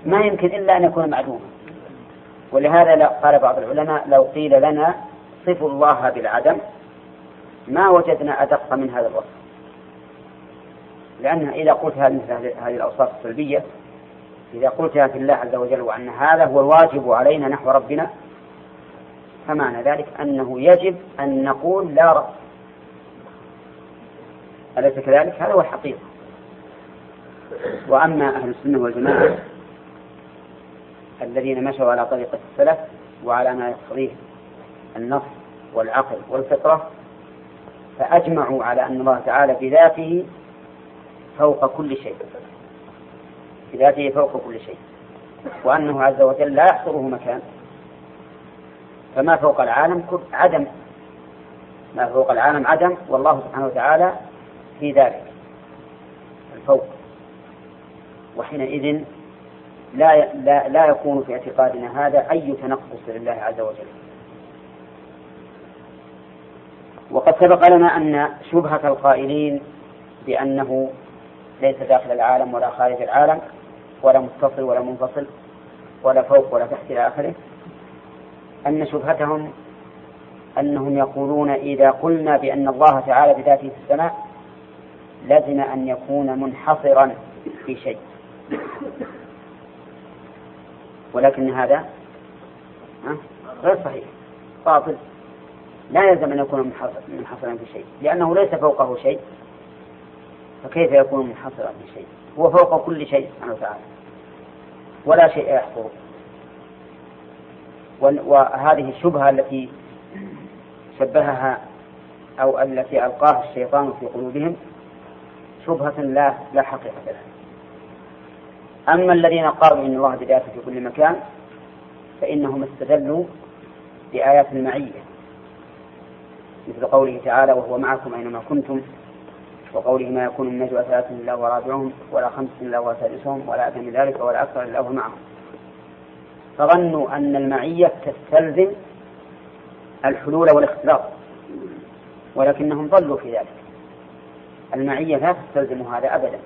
ما يمكن إلا أن يكون معدوما. ولهذا قال بعض العلماء لو قيل لنا صفوا الله بالعدم ما وجدنا أدق من هذا الوصف، لأنها إذا قلتها مثل هذه الأوصاف السلبية، إذا قلتها في الله عز وجل وأن هذا هو الواجب علينا نحو ربنا، فمعنى ذلك أنه يجب أن نقول لا رب، أليس كذلك؟ هذا هو الحقيقة. وأما أهل السنة والجماعة الذين مشوا على طريقة السلف وعلى ما يقتضيه النص والعقل والفطرة فأجمعوا على أن الله تعالى بذاته فوق كل شيء، بذاته فوق كل شيء، وأنه عز وجل لا يحصره مكان، فما فوق العالم عدم، ما فوق العالم عدم، والله سبحانه وتعالى في ذلك الفوق. وحينئذ لا, لا, لا يكون في اعتقادنا هذا أي تنقص لله عز وجل. وقد سبق لنا أن شبهة القائلين بأنه ليس داخل العالم ولا خارج العالم ولا متصل ولا منفصل ولا فوق ولا تحت إلى آخره، أن شبهتهم أنهم يقولون إذا قلنا بأن الله تعالى بذاته في السماء لازم أن يكون منحصرا في شيء، ولكن هذا غير صحيح باطل. لا يلزم أن يكون منحصرا في شيء، لأنه ليس فوقه شيء، فكيف يكون منحصرا في شيء؟ هو فوق كل شيء سبحانه وتعالى ولا شيء يحصره. وهذه الشبهة التي شبهها أو التي ألقاها الشيطان في قلوبهم شبهة لا, لا حقيقة لها. أما الذين قالوا إن الله بذاته في كل مكان فإنهم استدلوا بآيات المعية، مثل قوله تعالى وهو معكم أينما كنتم، وقوله ما يكون من نجوى ثلاثة إلا هو رابعهم ولا خمسة إلا هو سادسهم ولا أدنى من ذلك ولا أكثر إلا هو معهم. فظنوا أن المعية تستلزم الحلول والاختلاط، ولكنهم ضلوا في ذلك. المعية لا تستلزم هذا أبدا،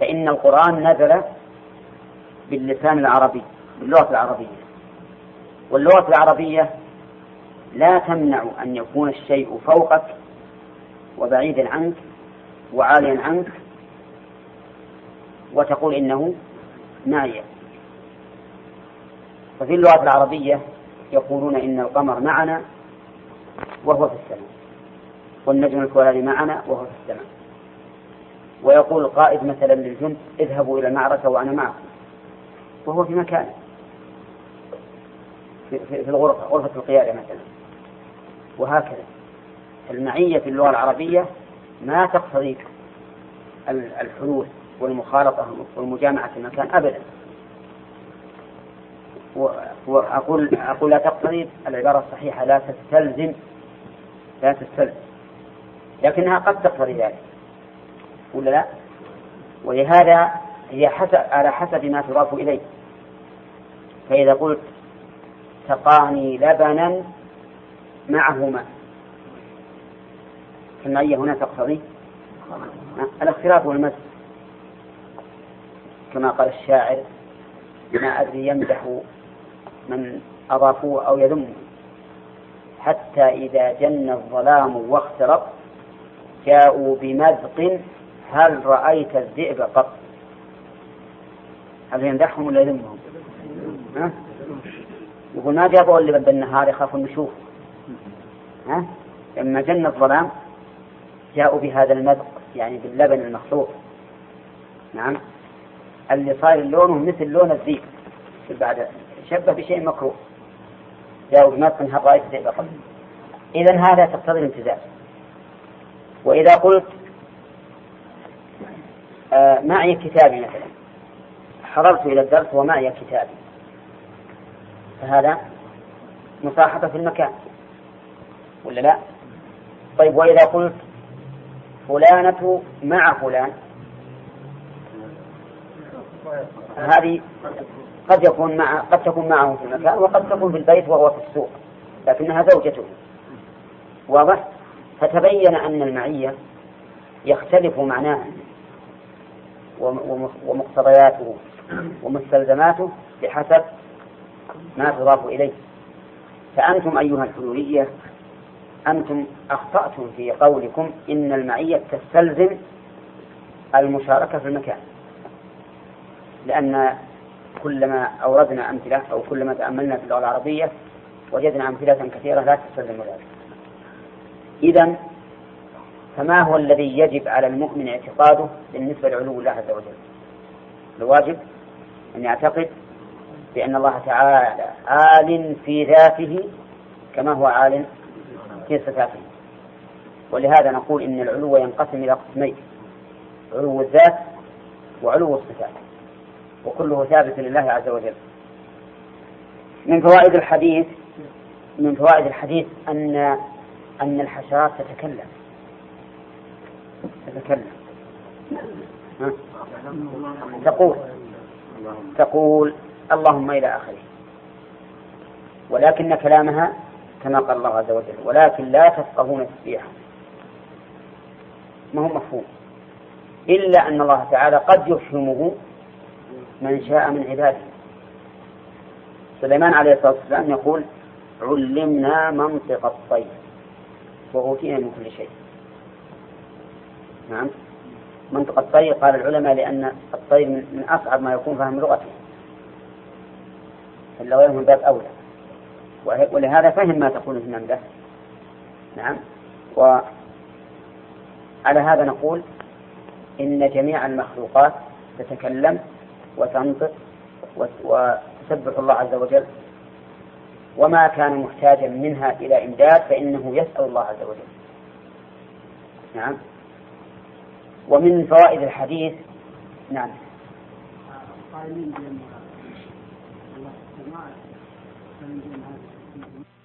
فإن القرآن نزل باللسان العربي باللغة العربية، واللغة العربية لا تمنع أن يكون الشيء فوقك وبعيدا عنك وعاليا عنك وتقول إنه معي. ففي اللغة العربية يقولون إن القمر معنا وهو في السماء، والنجم الكواري معنا وهو في السماء. ويقول القائد مثلا للجند اذهبوا إلى المعركة وأنا معكم، وهو في مكان في الغرفة غرفة القيادة مثلا. وهكذا المعية في اللغة العربية ما تقتضي الحلول والمخالطة والمجامعة في المكان أبدا. وأقول أقول لا تقتضي، العبارة الصحيحة لا تستلزم، لا تستلزم، لكنها قد تقتضي ذلك ولا لا. ولهذا هي حسب على حسب ما تضاف إليه. فإذا قلت سقاني لبنا معه ماء، المعية هنا تقتضي الاختلاط والمزج، كما قال الشاعر ما أدري يمدح من أضافوه أو يذمه، حتى إذا جن الظلام واختلط جاءوا بمذق هل رأيت الذئب قط. هل يمدحهم ولا يذمهم؟ ها؟ يقول ما جابوا اللي بدل النهار يخافوا النشوف. ها؟ لما جن الظلام جاءوا بهذا المذق، يعني باللبن المخلوط. نعم اللي صار لونه مثل لون الذئب بعد شبه بشيء مكروه، جاءوا بمذق هل رأيت الذئب قط. إذن هذا تقتضي الامتزاج. وإذا قلت آه معي كتابي مثلا، حضرت إلى الدرس ومعي كتابي، فهذا مصاحبة في المكان ولا لا؟ طيب وإذا قلت فلانة مع فلان هذه قد يكون مع قد تكون معه في المكان وقد تكون في البيت وهو في السوق لكنها زوجته. واضح؟ فتبين أن المعية يختلف معناها ومقتضياته ومستلزماته بحسب ما تضاف إليه. فأنتم أيها الحلولية أنتم أخطأتم في قولكم إن المعية تستلزم المشاركة في المكان، لأن كلما أوردنا أمثلة أو كلما تأملنا في اللغة العربية وجدنا أمثلة كثيرة لا تستلزم ذلك. إذن فما هو الذي يجب على المؤمن اعتقاده بالنسبة لعلو الله عز وجل؟ الواجب أن يعتقد بأن الله تعالى عال في ذاته كما هو عال في صفاته. ولهذا نقول إن العلو ينقسم إلى قسمين: علو الذات وعلو الصفات، وكله ثابت لله عز وجل. من فوائد الحديث من فوائد الحديث أن أن الحشرات تتكلم تتكلم تقول تقول اللهم إلى آخره، ولكن كلامها كما قال الله عز وجل ولكن لا تفقهون تسبيحا. ما هو مفهوم إلا أن الله تعالى قد يفهمه من شاء من عباده. سليمان عليه الصلاة والسلام يقول علمنا منطق الطير وأوتينا من كل شيء. نعم، منطق الطير قال العلماء لأن الطير من أصعب ما يكون فهم لغته، فلو يهم الباب أولى، ولهذا فهم ما تقول من ده. نعم، وعلى هذا نقول إن جميع المخلوقات تتكلم وتنطق وتسبح الله عز وجل، وما كان محتاجا منها إلى إمداد فإنه يسأل الله عز وجل. نعم، ومن فوائد الحديث نعم قائلين بأن الله السماء